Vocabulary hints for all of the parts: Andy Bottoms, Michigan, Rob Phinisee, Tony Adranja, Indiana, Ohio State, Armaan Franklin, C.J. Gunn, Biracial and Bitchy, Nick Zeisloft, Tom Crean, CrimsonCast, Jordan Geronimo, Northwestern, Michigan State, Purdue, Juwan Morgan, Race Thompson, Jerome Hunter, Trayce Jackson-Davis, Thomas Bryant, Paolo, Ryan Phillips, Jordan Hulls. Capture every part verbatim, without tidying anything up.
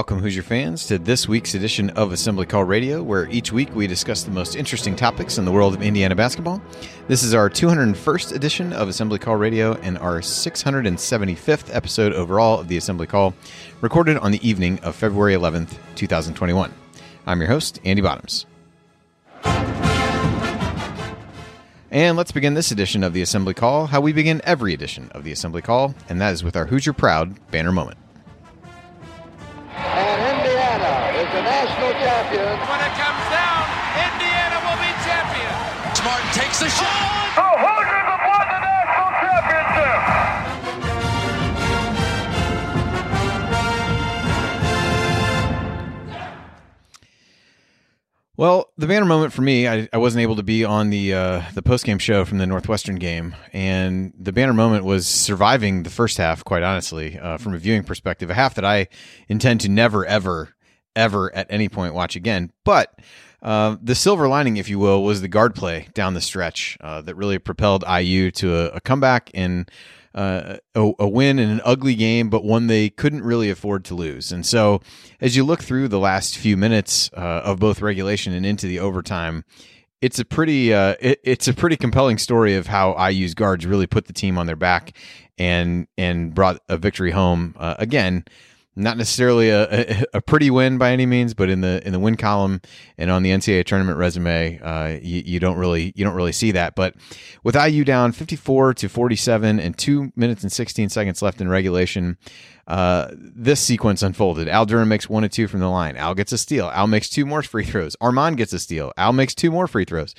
Welcome, Hoosier fans, to this week's edition of Assembly Call Radio, where each week we discuss the most interesting topics in the world of Indiana basketball. This is our two hundred first edition of Assembly Call Radio and our six hundred seventy-fifth episode overall of the Assembly Call, recorded on the evening of February eleventh, twenty twenty-one. I'm your host, Andy Bottoms. And let's begin this edition of the Assembly Call how we begin every edition of the Assembly Call, and that is with our Hoosier Proud banner moment. When it comes down, Indiana will be champion. Smart takes the shot. The Hoosiers have won the national championship. Well, the banner moment for me, I, I wasn't able to be on the uh, the postgame show from the Northwestern game, and the banner moment was surviving the first half, quite honestly, uh, from a viewing perspective, a half that I intend to never, ever ever at any point watch again. But uh, the silver lining, if you will, was the guard play down the stretch uh, that really propelled I U to a, a comeback and uh, a, a win in an ugly game, but one they couldn't really afford to lose. And so as you look through the last few minutes uh, of both regulation and into the overtime, it's a pretty uh, it, it's a pretty compelling story of how I U's guards really put the team on their back and and brought a victory home uh, again. Not necessarily a, a, a pretty win by any means, but in the in the win column and on the N C double A tournament resume, uh, you, you don't really you don't really see that. But with I U down fifty-four to forty-seven and two minutes and sixteen seconds left in regulation, uh, this sequence unfolded. Al Durham makes one and two from the line. Al gets a steal. Al makes two more free throws. Armaan gets a steal. Al makes two more free throws.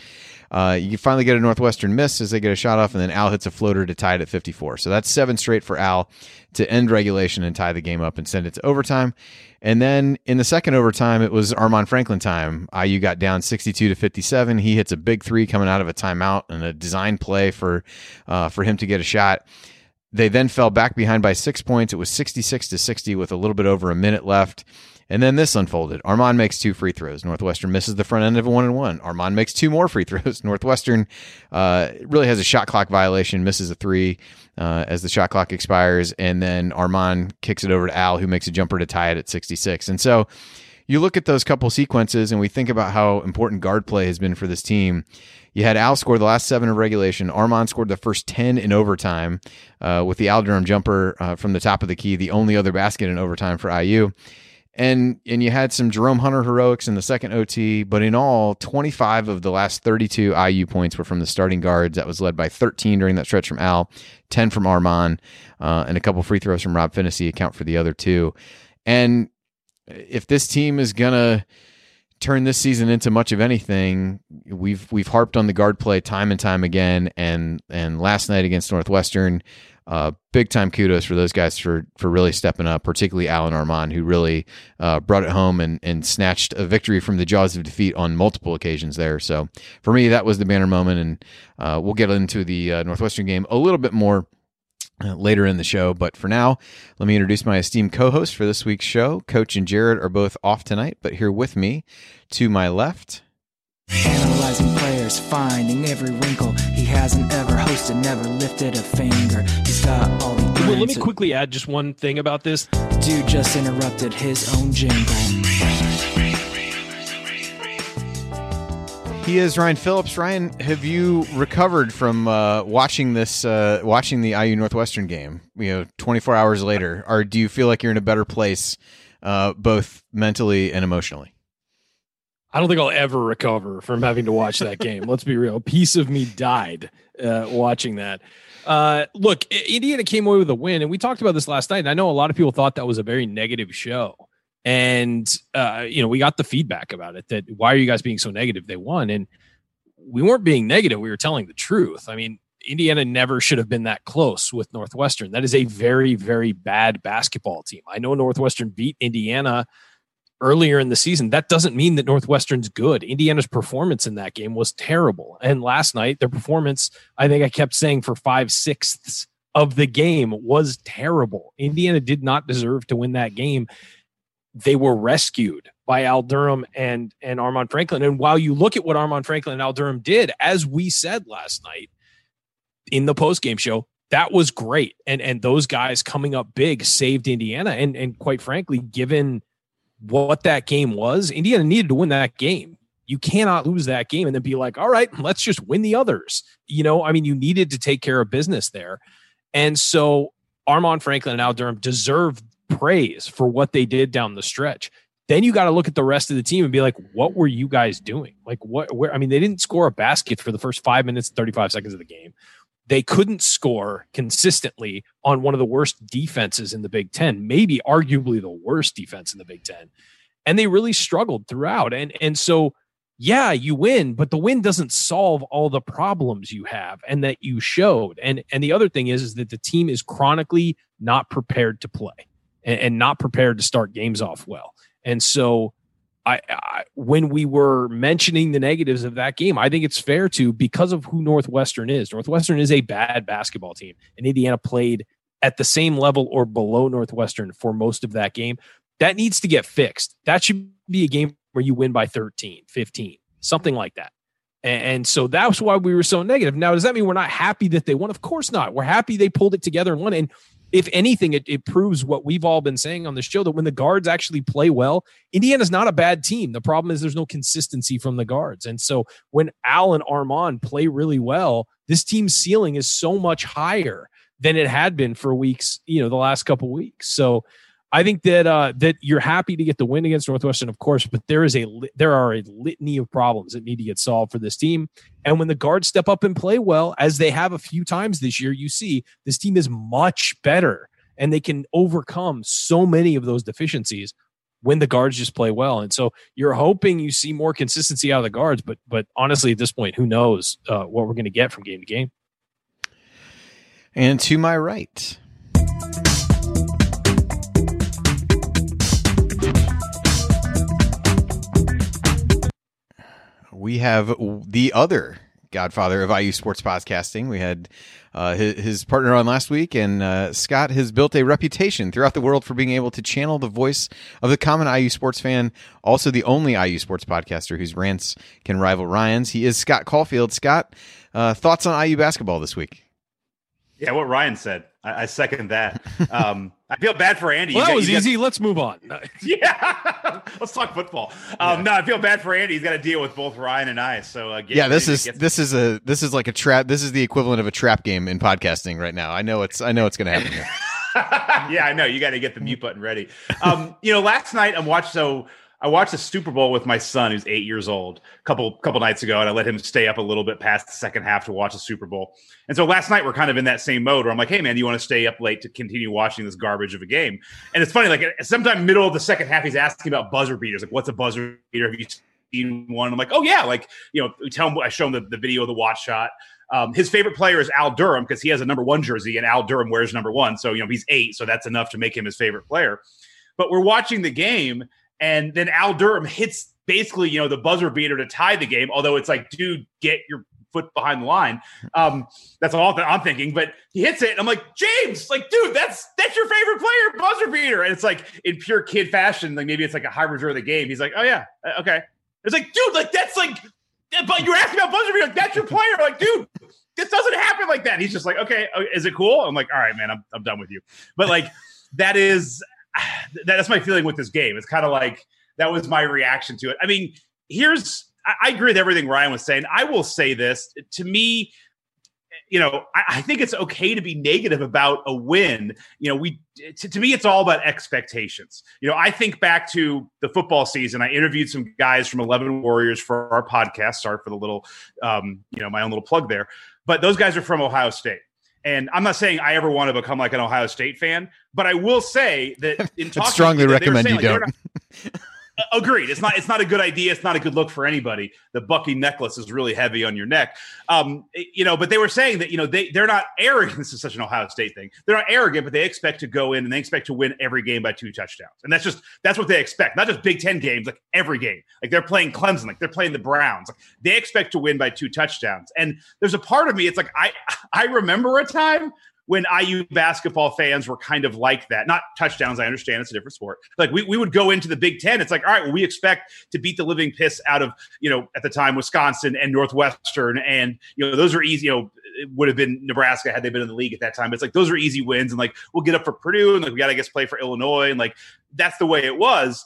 Uh, you finally get a Northwestern miss as they get a shot off, and then Al hits a floater to tie it at fifty-four. So that's seven straight for Al to end regulation and tie the game up and send it to overtime. And then in the second overtime, it was Armaan Franklin time. I U got down sixty-two to fifty-seven. He hits a big three coming out of a timeout and a design play for uh, for him to get a shot. They then fell back behind by six points. It was sixty-six to sixty with a little bit over a minute left. And then this unfolded. Armaan makes two free throws. Northwestern misses the front end of a one and one. Armaan makes two more free throws. Northwestern uh, really has a shot clock violation, misses a three uh, as the shot clock expires. And then Armaan kicks it over to Al, who makes a jumper to tie it at sixty-six. And so you look at those couple sequences and we think about how important guard play has been for this team. You had Al score the last seven of regulation. Armaan scored the first ten in overtime uh, with the Al Durham jumper uh, from the top of the key, the only other basket in overtime for I U. And and you had some Jerome Hunter heroics in the second O T, but in all, twenty-five of the last thirty-two I U points were from the starting guards. That was led by thirteen during that stretch from Al, ten from Armaan, uh, and a couple free throws from Rob Phinisee account for the other two. And if this team is going to turn this season into much of anything, we've we've harped on the guard play time and time again, and and last night against Northwestern, uh, big time kudos for those guys for for really stepping up, particularly Al and Armaan, who really uh, brought it home and and snatched a victory from the jaws of defeat on multiple occasions there. So for me, that was the banner moment, and uh, we'll get into the uh, Northwestern game a little bit more later in the show, but for now, let me introduce my esteemed co-host for this week's show. Coach and Jared are both off tonight, but here with me, to my left. Analyzing players, finding every wrinkle. He hasn't ever hosted, never lifted a finger. He's got all the well, let me quickly add just one thing about this. Dude just interrupted his own jingle. He is Ryan Phillips. Ryan, have you recovered from uh, watching this, uh, watching the I U Northwestern game? You know, twenty-four hours later, or do you feel like you're in a better place, uh, both mentally and emotionally? I don't think I'll ever recover from having to watch that game. Let's be real. A piece of me died uh, watching that. Uh, look, Indiana came away with a win, and we talked about this last night. And I know a lot of people thought that was a very negative show. And, uh, you know, we got the feedback about it that why are you guys being so negative? They won. And we weren't being negative. We were telling the truth. I mean, Indiana never should have been that close with Northwestern. That is a very, very bad basketball team. I know Northwestern beat Indiana earlier in the season. That doesn't mean that Northwestern's good. Indiana's performance in that game was terrible. And last night, their performance, I think I kept saying for five-sixths of the game, was terrible. Indiana did not deserve to win that game. They were rescued by Al Durham and, and Armaan Franklin. And while you look at what Armaan Franklin and Al Durham did, as we said last night in the postgame show, that was great. And and those guys coming up big saved Indiana. And and quite frankly, given what that game was, Indiana needed to win that game. You cannot lose that game and then be like, all right, let's just win the others. You know, I mean, you needed to take care of business there. And so Armaan Franklin and Al Durham deserve praise for what they did down the stretch. Then you got to look at the rest of the team and be like, what were you guys doing? Like what, where, I mean, they didn't score a basket for the first five minutes, and thirty-five seconds of the game. They couldn't score consistently on one of the worst defenses in the Big Ten, maybe arguably the worst defense in the Big Ten. And they really struggled throughout. And, and so, yeah, you win, but the win doesn't solve all the problems you have and that you showed. And and the other thing is, is that the team is chronically not prepared to play and, and not prepared to start games off well. And so I, I when we were mentioning the negatives of that game, I think it's fair to, because of who Northwestern is. Northwestern is a bad basketball team, and Indiana played at the same level or below Northwestern for most of that game. That needs to get fixed. That should be a game where you win by thirteen, fifteen, something like that. And, and so that's why we were so negative. Now, does that mean we're not happy that they won? Of course not. We're happy they pulled it together and won. And if anything, it, it proves what we've all been saying on the show, that when the guards actually play well, Indiana's not a bad team. The problem is there's no consistency from the guards. And so when Al and Armaan play really well, this team's ceiling is so much higher than it had been for weeks, you know, the last couple of weeks. So I think that uh, that you're happy to get the win against Northwestern, of course, but there is a there are a litany of problems that need to get solved for this team. And when the guards step up and play well, as they have a few times this year, you see this team is much better, and they can overcome so many of those deficiencies when the guards just play well. And so you're hoping you see more consistency out of the guards, but but honestly, at this point, who knows uh, what we're going to get from game to game. And to my right. We have the other godfather of I U sports podcasting. We had uh, his, his partner on last week, and uh, Scott has built a reputation throughout the world for being able to channel the voice of the common I U sports fan, also the only I U sports podcaster whose rants can rival Ryan's. He is Scott Caulfield. Scott, uh, thoughts on I U basketball this week? Yeah, what Ryan said. I, I second that. Um, I feel bad for Andy. Well, that was easy. Let's move on. Yeah, let's talk football. Um, yeah. No, I feel bad for Andy. He's got to deal with both Ryan and I. So uh, yeah, this is this is a this is like a trap. This is the equivalent of a trap game in podcasting right now. I know it's I know it's going to happen here. Yeah, I know. You got to get the mute button ready. Um, you know, last night I watched so. I watched the Super Bowl with my son, who's eight years old, a couple couple nights ago, and I let him stay up a little bit past the second half to watch the Super Bowl. And so last night we're kind of in that same mode where I'm like, hey, man, do you want to stay up late to continue watching this garbage of a game? And it's funny, like sometime middle of the second half, he's asking about buzzer beaters. Like, what's a buzzer beater? Have you seen one? I'm like, oh, yeah. Like, you know, tell him. I show him the, the video of the watch shot. Um, his favorite player is Al Durham because he has a number one jersey, and Al Durham wears number one. So, you know, he's eight, so that's enough to make him his favorite player. But we're watching the game, and then Al Durham hits basically, you know, the buzzer beater to tie the game. Although it's like, dude, get your foot behind the line. Um, that's all that I'm thinking. But he hits it. And I'm like, James, like, dude, that's that's your favorite player, buzzer beater. And it's like in pure kid fashion, like maybe it's like a harbinger of the game. He's like, oh, yeah, okay. It's like, dude, like that's like, but you're asking about buzzer beater. Like, that's your player. Like, dude, this doesn't happen like that. And he's just like, okay, is it cool? I'm like, all right, man, I'm I'm done with you. But like, that is. That's my feeling with this game. It's kind of like that was my reaction to it. I mean, here's I agree with everything Ryan was saying. I will say this to me, you know, I, I think it's okay to be negative about a win. You know, we to, to me, it's all about expectations. You know, I think back to the football season. I interviewed some guys from eleven Warriors for our podcast. Sorry for the little, um, you know, my own little plug there. But those guys are from Ohio State. And I'm not saying I ever want to become like an Ohio State fan, but I will say that in talking, I strongly to them, recommend you like, don't. Not, agreed. It's not. It's not a good idea. It's not a good look for anybody. The Bucky necklace is really heavy on your neck, um, you know. But they were saying that you know they they're not arrogant. This is such an Ohio State thing. They're not arrogant, but they expect to go in and they expect to win every game by two touchdowns. And that's just that's what they expect. Not just Big Ten games, like every game. Like they're playing Clemson, like they're playing the Browns. Like they expect to win by two touchdowns. And there's a part of me. It's like I I remember a time when I U basketball fans were kind of like that. Not touchdowns, I understand. It's a different sport. Like, we, we would go into the Big Ten. It's like, all right, well, we expect to beat the living piss out of, you know, at the time, Wisconsin and Northwestern. And, you know, those are easy. You know, it would have been Nebraska had they been in the league at that time. But it's like, those are easy wins. And, like, we'll get up for Purdue. And, like, we got to, I guess, play for Illinois. And, like, that's the way it was.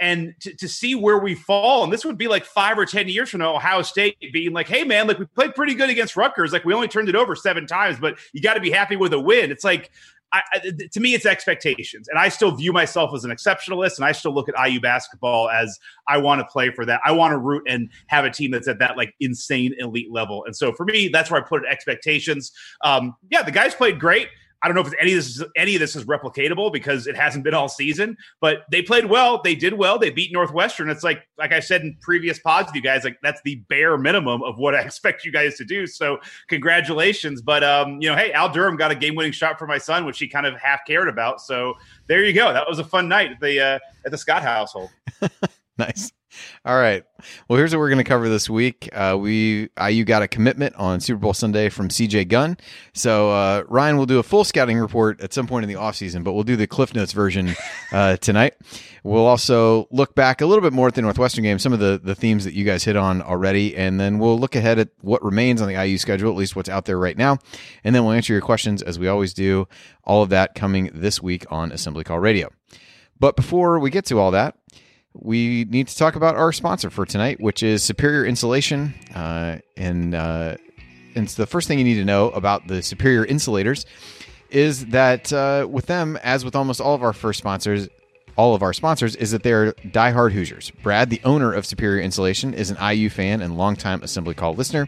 and to, to see where we fall. And this would be like five or ten years from now, Ohio State being like, hey, man, like we played pretty good against Rutgers. Like we only turned it over seven times, but you got to be happy with a win. It's like, I, I, to me, it's expectations. And I still view myself as an exceptionalist, and I still look at I U basketball as I want to play for that. I want to root and have a team that's at that like insane elite level. And so for me, that's where I put it, expectations. Um, yeah, the guys played great. I don't know if any of, this is, any of this is replicatable because it hasn't been all season, but they played well. They did well. They beat Northwestern. It's like, like I said in previous pods with you guys, like that's the bare minimum of what I expect you guys to do. So congratulations. But, um, you know, hey, Al Durham got a game-winning shot for my son, which he kind of half cared about. So there you go. That was a fun night at the, uh, at the Scott household. Nice. All right. Well, here's what we're going to cover this week. Uh, we I U got a commitment on Super Bowl Sunday from C J. Gunn. So uh, Ryan will do a full scouting report at some point in the offseason, but we'll do the Cliff Notes version uh, tonight. We'll also look back a little bit more at the Northwestern game, some of the, the themes that you guys hit on already, and then we'll look ahead at what remains on the I U schedule, at least what's out there right now, and then we'll answer your questions as we always do. All of that coming this week on Assembly Call Radio. But before we get to all that, we need to talk about our sponsor for tonight, which is Superior Insulation. Uh, and uh, it's the first thing you need to know about the Superior Insulators is that uh, with them, as with almost all of our first sponsors, all of our sponsors, is that they're diehard Hoosiers. Brad, the owner of Superior Insulation, is an I U fan and longtime Assembly Call listener.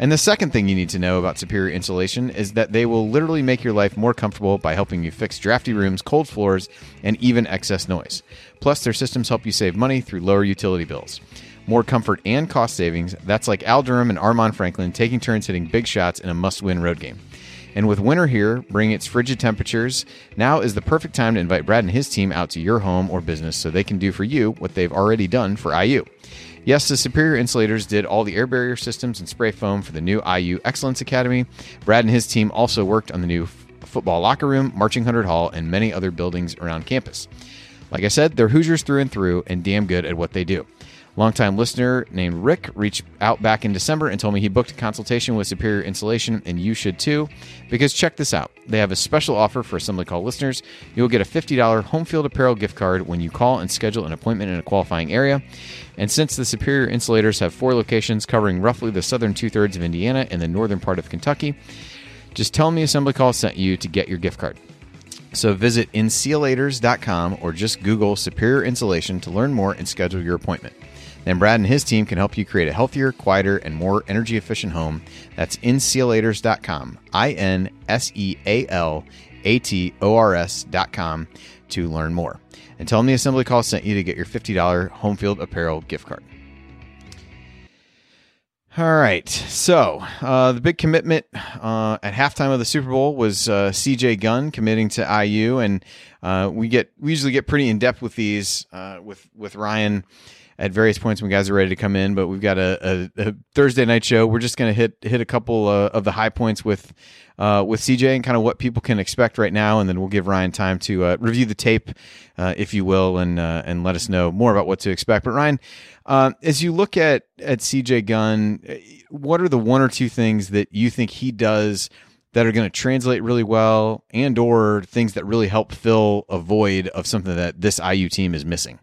And the second thing you need to know about Superior Insulation is that they will literally make your life more comfortable by helping you fix drafty rooms, cold floors, and even excess noise. Plus, their systems help you save money through lower utility bills. More comfort and cost savings, that's like Al Durham and Armaan Franklin taking turns hitting big shots in a must-win road game. And with winter here, bringing its frigid temperatures, now is the perfect time to invite Brad and his team out to your home or business so they can do for you what they've already done for I U. Yes, the Superior Insulators did all the air barrier systems and spray foam for the new I U Excellence Academy. Brad and his team also worked on the new f- football locker room, marching hundred hall, and many other buildings around campus. Like I said, they're Hoosiers through and through and damn good at what they do. Longtime listener named Rick reached out back in December and told me he booked a consultation with Superior Insulation, and you should too, because check this out. They have a special offer for Assembly Call listeners. You'll get a fifty dollars home field apparel gift card when you call and schedule an appointment in a qualifying area. And since the Superior Insulators have four locations covering roughly the southern two-thirds of Indiana and the northern part of Kentucky, just tell me Assembly Call sent you to get your gift card. So visit insulators dot com or just Google Superior Insulation to learn more and schedule your appointment. Then Brad and his team can help you create a healthier, quieter, and more energy-efficient home. That's insulators dot com, I N S E A L A T O R S dot com to learn more. And tell them the Assembly Call sent you to get your fifty dollars home field apparel gift card. All right, so uh, the big commitment uh, at halftime of the Super Bowl was uh, C J. Gunn committing to I U, and uh, we get we usually get pretty in-depth with these uh, with, with Ryan at various points when guys are ready to come in, but we've got a, a, a Thursday night show. We're just going to hit hit a couple uh, of the high points with uh, with C J and kind of what people can expect right now, and then we'll give Ryan time to uh, review the tape, uh, if you will, and uh, and let us know more about what to expect. But Ryan, uh, as you look at at C J Gunn, what are the one or two things that you think he does that are going to translate really well, and or things that really help fill a void of something that this I U team is missing?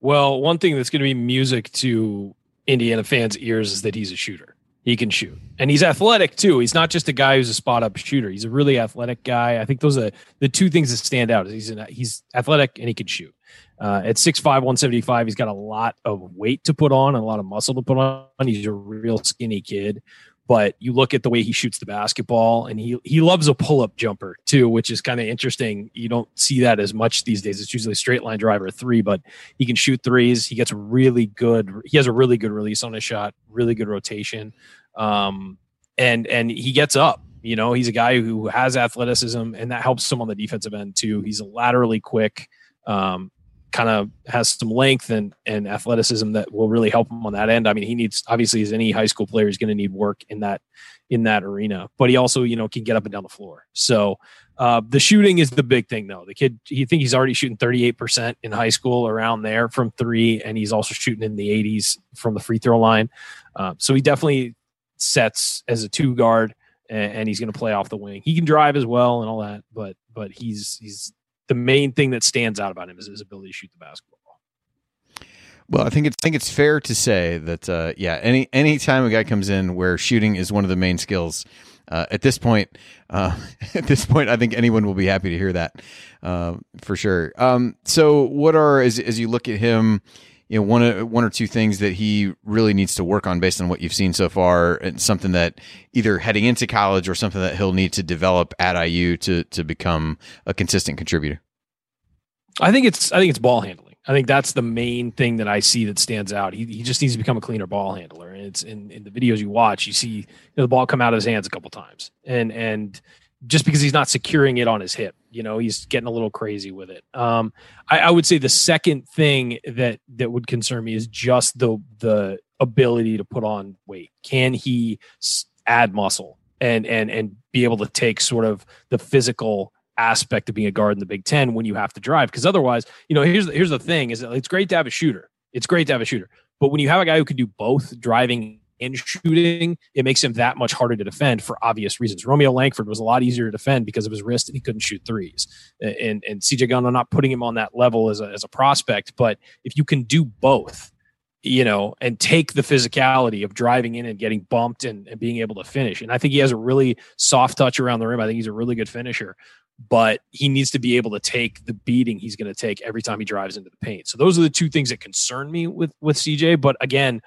Well, one thing that's going to be music to Indiana fans' ears is that he's a shooter. He can shoot. And he's athletic, too. He's not just a guy who's a spot-up shooter. He's a really athletic guy. I think those are the two things that stand out. He's an, he's athletic and he can shoot. Uh, at six five, one seventy-five, he's got a lot of weight to put on and a lot of muscle to put on. He's a real skinny kid. But you look at the way he shoots the basketball, and he he loves a pull-up jumper too, which is kind of interesting. You don't see that as much these days. It's usually a straight line drive or a three, but he can shoot threes. He gets really good. He has a really good release on his shot, really good rotation, um, and and he gets up. You know, he's a guy who has athleticism, and that helps him on the defensive end too. He's laterally quick, um, kind of has some length and, and athleticism that will really help him on that end. I mean, he needs, obviously, as any high school player, he's going to need work in that, in that arena, but he also, you know, can get up and down the floor. So uh, the shooting is the big thing though. The kid, you think he's already shooting thirty-eight percent in high school around there from three, and he's also shooting in the eighties from the free throw line. Uh, so he definitely sets as a two guard, and, and he's going to play off the wing. He can drive as well and all that, but, but he's, he's, the main thing that stands out about him is his ability to shoot the basketball. Well, I think it's I think it's fair to say that uh, yeah, any any time a guy comes in where shooting is one of the main skills, uh, at this point, uh, at this point, I think anyone will be happy to hear that uh, for sure. Um, so, what are as as you look at him, you know, one one or two things that he really needs to work on based on what you've seen so far, and something that either heading into college or something that he'll need to develop at I U to to become a consistent contributor. I think it's I think it's ball handling. I think that's the main thing that I see that stands out. He he just needs to become a cleaner ball handler. And it's in, in the videos you watch, you see, you know, the ball come out of his hands a couple times. And and just because he's not securing it on his hip, you know, he's getting a little crazy with it. Um, I, I would say the second thing that that would concern me is just the the ability to put on weight. Can he add muscle and and and be able to take sort of the physical aspect of being a guard in the Big Ten when you have to drive? Because otherwise, you know, here's the, here's the thing is it's great to have a shooter. It's great to have a shooter. But when you have a guy who can do both driving and shooting, it makes him that much harder to defend for obvious reasons. Romeo Langford was a lot easier to defend because of his wrist and he couldn't shoot threes. And and C J. Gunn, I'm not putting him on that level as a, as a prospect, but if you can do both, you know, and take the physicality of driving in and getting bumped and, and being able to finish. And I think he has a really soft touch around the rim. I think he's a really good finisher. But he needs to be able to take the beating he's going to take every time he drives into the paint. So those are the two things that concern me with, with C J. But again,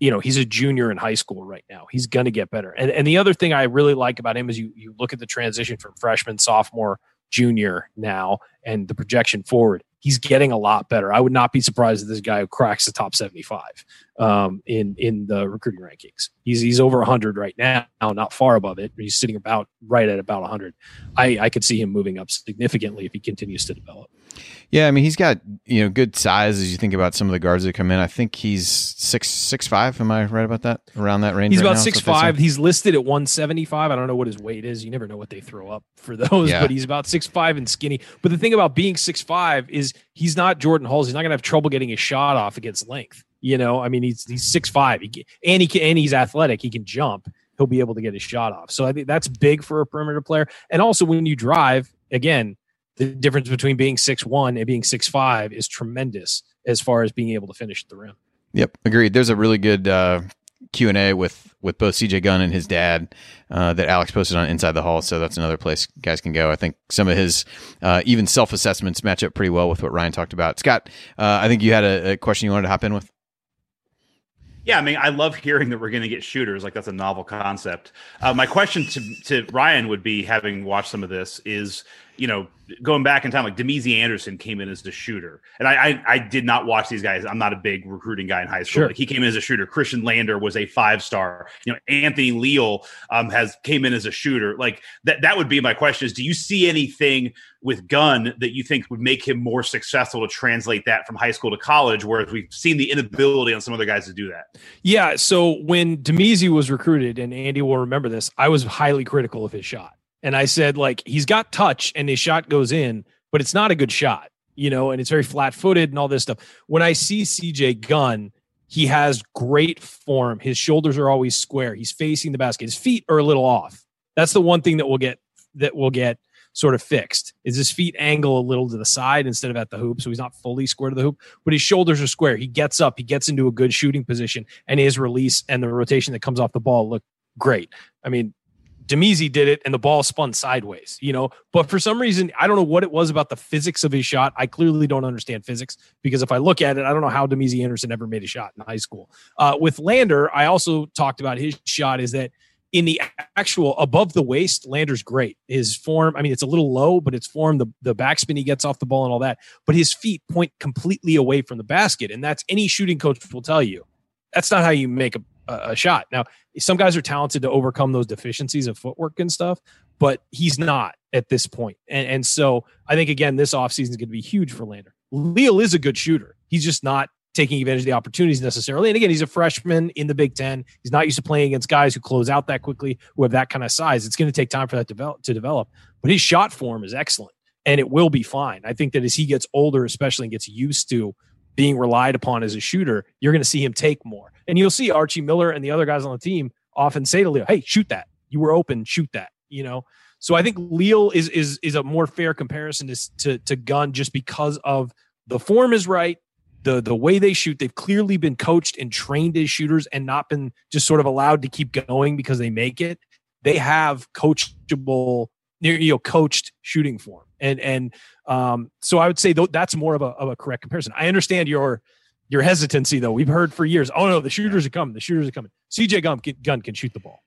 you know, he's a junior in high school right now. He's going to get better. And and the other thing I really like about him is you you look at the transition from freshman, sophomore, junior now, and the projection forward. He's getting a lot better. I would not be surprised if this guy who cracks the top seventy-five um, in in the recruiting rankings. He's he's over one hundred right now, not far above it. He's sitting about right at about one hundred. I, I could see him moving up significantly if he continues to develop. Yeah, I mean, he's got, you know, good size as you think about some of the guards that come in. I think he's six six five. Am I right about that? Around that range? He's right about now, six five. He's listed at one seventy five. I don't know what his weight is. You never know what they throw up for those. Yeah. But he's about six five and skinny. But the thing about being six five is he's not Jordan Hulls. He's not going to have trouble getting his shot off against length. You know, I mean, he's he's six five. He and he can, and he's athletic. He can jump. He'll be able to get his shot off. So I think that's big for a perimeter player. And also when you drive again. The difference between being six one and being six five is tremendous as far as being able to finish at the rim. Yep, agreed. There's a really good uh, Q and A with, with both C J. Gunn and his dad uh, that Alex posted on Inside the Hall, so that's another place guys can go. I think some of his uh, even self-assessments match up pretty well with what Ryan talked about. Scott, uh, I think you had a, a question you wanted to hop in with? Yeah, I mean, I love hearing that we're going to get shooters. Like, that's a novel concept. Uh, my question to, to Ryan would be, having watched some of this, is, you know, going back in time, like Demezie Anderson came in as the shooter. And I, I I did not watch these guys. I'm not a big recruiting guy in high school. Sure. Like, he came in as a shooter. Christian Lander was a five-star. You know, Anthony Leal um, has came in as a shooter. Like, that that would be my question is, do you see anything with Gunn that you think would make him more successful to translate that from high school to college, whereas we've seen the inability on some other guys to do that? Yeah, so when Demezie was recruited, and Andy will remember this, I was highly critical of his shot. And I said, like, he's got touch and his shot goes in, but it's not a good shot, you know, and it's very flat footed and all this stuff. When I see C J Gunn, he has great form. His shoulders are always square. He's facing the basket. His feet are a little off. That's the one thing that will get that will get sort of fixed is his feet angle a little to the side instead of at the hoop. So he's not fully square to the hoop, but his shoulders are square. He gets up, he gets into a good shooting position, and his release and the rotation that comes off the ball look great. I mean, Demezie did it and the ball spun sideways, you know, but for some reason, I don't know what it was about the physics of his shot. I clearly don't understand physics because if I look at it, I don't know how Demezie Anderson ever made a shot in high school. Uh, with Lander, I also talked about his shot is that in the actual above the waist, Lander's great. His form, I mean, it's a little low, but it's form, the, the backspin he gets off the ball and all that, but his feet point completely away from the basket. And that's any shooting coach will tell you. That's not how you make a a shot. Now, some guys are talented to overcome those deficiencies of footwork and stuff, but he's not at this point. And, and so I think, again, this offseason is going to be huge for Lander. Leal is a good shooter. He's just not taking advantage of the opportunities necessarily. And again, he's a freshman in the Big Ten. He's not used to playing against guys who close out that quickly, who have that kind of size. It's going to take time for that to develop, to develop, but his shot form is excellent and it will be fine. I think that as he gets older, especially and gets used to being relied upon as a shooter, you're going to see him take more. And you'll see Archie Miller and the other guys on the team often say to Leal, hey, shoot that. You were open, shoot that, you know? So I think Leal is is is a more fair comparison to, to, to Gunn just because of the form is right, the the way they shoot, they've clearly been coached and trained as shooters and not been just sort of allowed to keep going because they make it. They have coachable, you know, coached shooting form. And and um, so I would say that's more of a, of a correct comparison. I understand your your hesitancy, though. We've heard for years, oh, no, the shooters are coming. The shooters are coming. C J. Gunn, Gunn can shoot the ball.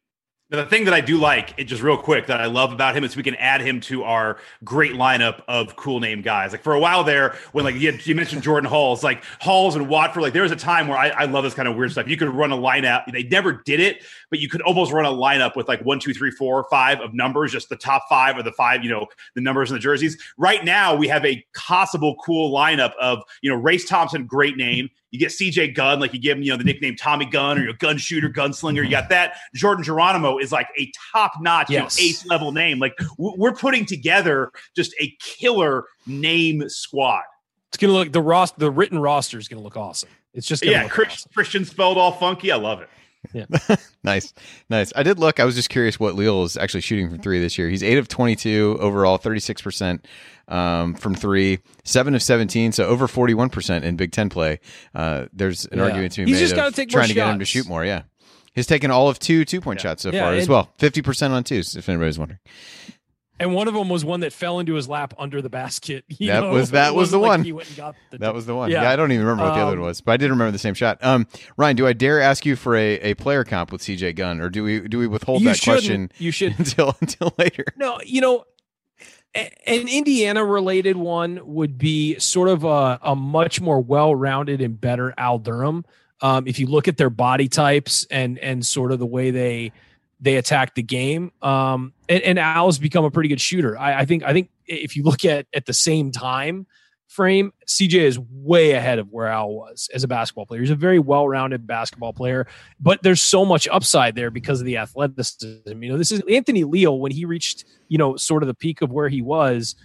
The thing that I do like, it just real quick, that I love about him is we can add him to our great lineup of cool name guys. Like for a while there, when like you, had, you mentioned Jordan Halls, like Halls and Watford, like there was a time where I, I love this kind of weird stuff. You could run a lineup. They never did it, but you could almost run a lineup with like one, two, three, four, five of numbers, just the top five or the five, you know, the numbers in the jerseys. Right now, we have a possible cool lineup of, you know, Race Thompson, great name. You get C J. Gunn, like you give him, you know, the nickname Tommy Gunn or your gun shooter, gunslinger. You got that. Jordan Geronimo is like a top-notch, yes, you know, ace-level name. Like we're putting together just a killer name squad. It's gonna look the ros- the written roster is gonna look awesome. It's just gonna yeah, look Chris, awesome. Christian spelled all funky. I love it. Yeah, nice, nice. I did look. I was just curious what Leal is actually shooting from three this year. He's eight of twenty-two overall, thirty-six percent um, from three, seven of seventeen, so over forty-one percent in Big Ten play. Uh, there's an yeah. argument to be He's made just of take trying to get him to shoot more. Yeah, he's taken all of two two-point yeah. shots so yeah, far as well, fifty percent on twos. If anybody's wondering. And one of them was one that fell into his lap under the basket. You that know, was that was the like one. He went and got the that t- was the one. Yeah. yeah, I don't even remember what the um, other one was, but I did remember the same shot. Um, Ryan, do I dare ask you for a, a player comp with C J. Gunn, or do we do we withhold that shouldn't. question? You should until until later. No, you know, a, an Indiana related one would be sort of a, a much more well rounded and better Al Durham. Um, if you look at their body types and and sort of the way they. they attack the game. Um, and, and Al's become a pretty good shooter. I, I think, I think if you look at, at the same time frame, C J is way ahead of where Al was as a basketball player. He's a very well-rounded basketball player, but there's so much upside there because of the athleticism. You know, this is Anthony Leal when he reached, you know, sort of the peak of where he was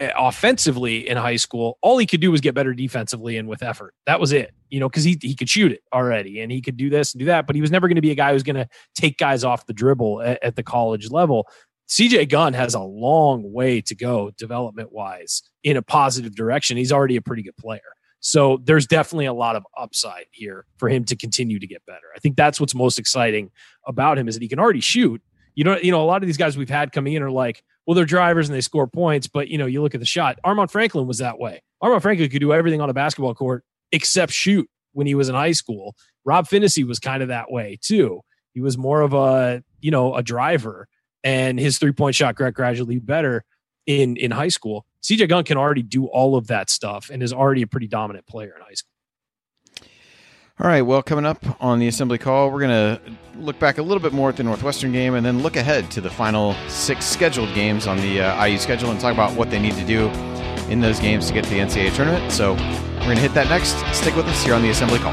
offensively in high school. All he could do was get better defensively and with effort. That was it, you know, because he he could shoot it already and he could do this and do that, but he was never going to be a guy who's going to take guys off the dribble at, at the college level. C J. Gunn has a long way to go development-wise in a positive direction. He's already a pretty good player. So there's definitely a lot of upside here for him to continue to get better. I think that's what's most exciting about him is that he can already shoot. You know, you know, a lot of these guys we've had coming in are like, well, they're drivers and they score points, but you know, you look at the shot. Armaan Franklin was that way. Armaan Franklin could do everything on a basketball court except shoot when he was in high school. Rob Phinisee was kind of that way too. He was more of a, you know, a driver, and his three-point shot got gradually better in, in high school. C J. Gunn can already do all of that stuff and is already a pretty dominant player in high school. All right, well, coming up on the Assembly Call, we're going to look back a little bit more at the Northwestern game and then look ahead to the final six scheduled games on the uh, I U schedule and talk about what they need to do in those games to get to the N C double A tournament. So we're going to hit that next. Stick with us here on the Assembly Call.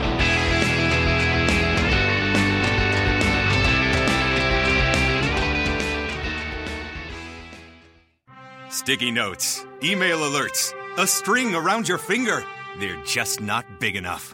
Sticky notes, email alerts, a string around your finger. They're just not big enough.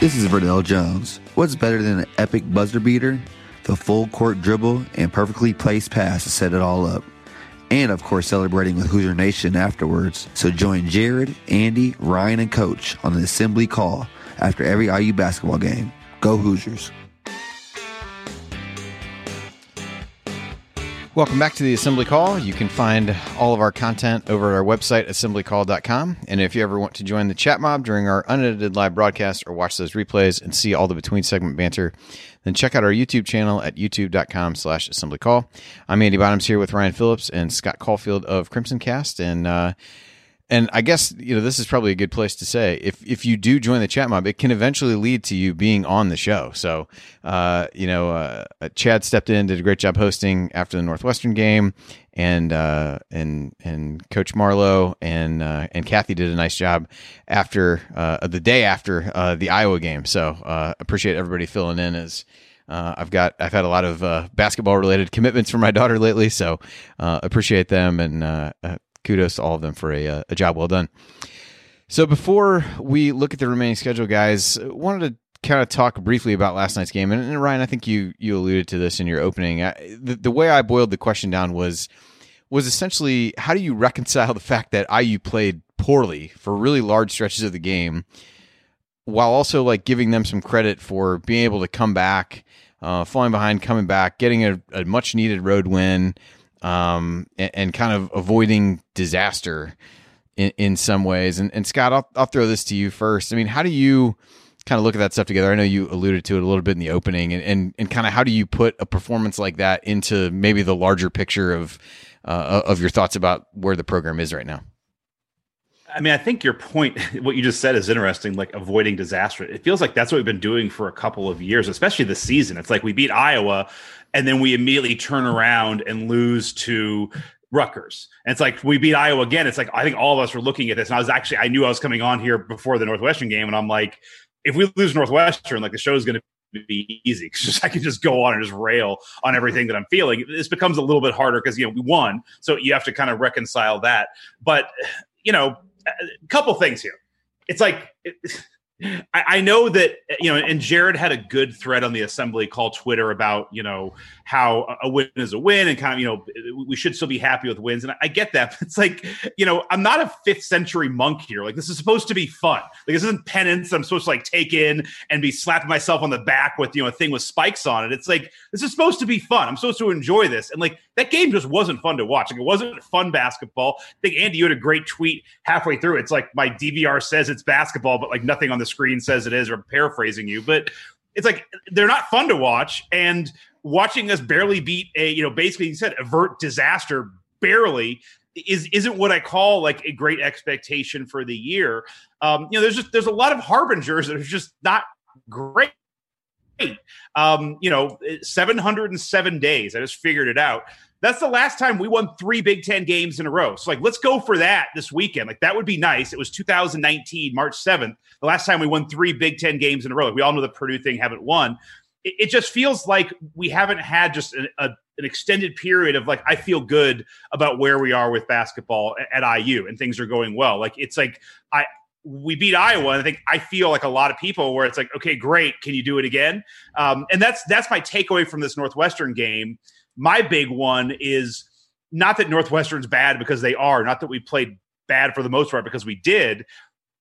This is Verdell Jones. What's better than an epic buzzer beater? The full court dribble and perfectly placed pass to set it all up. And of course, celebrating with Hoosier Nation afterwards. So join Jared, Andy, Ryan, and Coach on the Assembly Call after every I U basketball game. Go Hoosiers. Welcome back to the Assembly Call. You can find all of our content over at our website, assembly call dot com. And if you ever want to join the chat mob during our unedited live broadcast or watch those replays and see all the between segment banter, then check out our YouTube channel at youtube dot com slash assembly call. I'm Andy Bottoms here with Ryan Phillips and Scott Caulfield of Crimson Cast. And uh, And I guess, you know, this is probably a good place to say, if if you do join the chat mob, it can eventually lead to you being on the show. So, uh, you know, uh, Chad stepped in, did a great job hosting after the Northwestern game, and uh, and and Coach Marlowe and uh, and Kathy did a nice job after uh, the day after uh, the Iowa game. So, uh, appreciate everybody filling in as. Uh, I've got I've had a lot of uh, basketball related commitments for my daughter lately, so uh, appreciate them, and uh, uh, kudos to all of them for a, a job well done. So before we look at the remaining schedule, guys, wanted to kind of talk briefly about last night's game. And, and Ryan, I think you you alluded to this in your opening. I, the, the way I boiled the question down was was essentially, how do you reconcile the fact that I U played poorly for really large stretches of the game, while also like giving them some credit for being able to come back, uh, falling behind, coming back, getting a, a much needed road win, um, and, and kind of avoiding disaster in, in some ways. And, and Scott, I'll, I'll throw this to you first. I mean, how do you kind of look at that stuff together? I know you alluded to it a little bit in the opening, and, and, and kind of how do you put a performance like that into maybe the larger picture of, uh, of your thoughts about where the program is right now? I mean, I think your point, what you just said, is interesting, like avoiding disaster. It feels like that's what we've been doing for a couple of years, especially this season. It's like we beat Iowa, and then we immediately turn around and lose to Rutgers. And it's like we beat Iowa again. It's like, I think all of us were looking at this, and I was actually, I knew I was coming on here before the Northwestern game, and I'm like, if we lose Northwestern, like the show is going to be easy, because I can just go on and just rail on everything that I'm feeling. This becomes a little bit harder because, you know, we won, so you have to kind of reconcile that. But, you know, a couple things here. It's like, it, I, I know that, you know, and Jared had a good thread on the Assembly Call Twitter about, you know, how a win is a win, and kind of, you know, we should still be happy with wins. And I, I get that. But it's like, you know, I'm not a fifth century monk here. Like, this is supposed to be fun. Like, this isn't penance I'm supposed to like take in and be slapping myself on the back with, you know, a thing with spikes on it. It's like, this is supposed to be fun. I'm supposed to enjoy this. And like, that game just wasn't fun to watch. Like, it wasn't fun basketball. I think, Andy, you had a great tweet halfway through. It's like, my D V R says it's basketball, but like nothing on the screen says it is, or paraphrasing you. But it's like, they're not fun to watch. And watching us barely beat a, you know, basically, you said, avert disaster barely is, isn't what I call like a great expectation for the year. Um, you know, there's just, there's a lot of harbingers that are just not great. Um, you know, seven hundred seven days. I just figured it out. That's the last time we won three Big Ten games in a row. So, like, let's go for that this weekend. Like, that would be nice. It was two thousand nineteen, March seventh, the last time we won three Big Ten games in a row. Like, we all know the Purdue thing, haven't won. It, it just feels like we haven't had just an, a, an extended period of, like, I feel good about where we are with basketball at, at I U, and things are going well. Like, it's like I – we beat Iowa, and I think I feel like a lot of people where it's like, okay, great. Can you do it again? Um, and that's, that's my takeaway from this Northwestern game. My big one is not that Northwestern's bad, because they are, not that we played bad for the most part, because we did.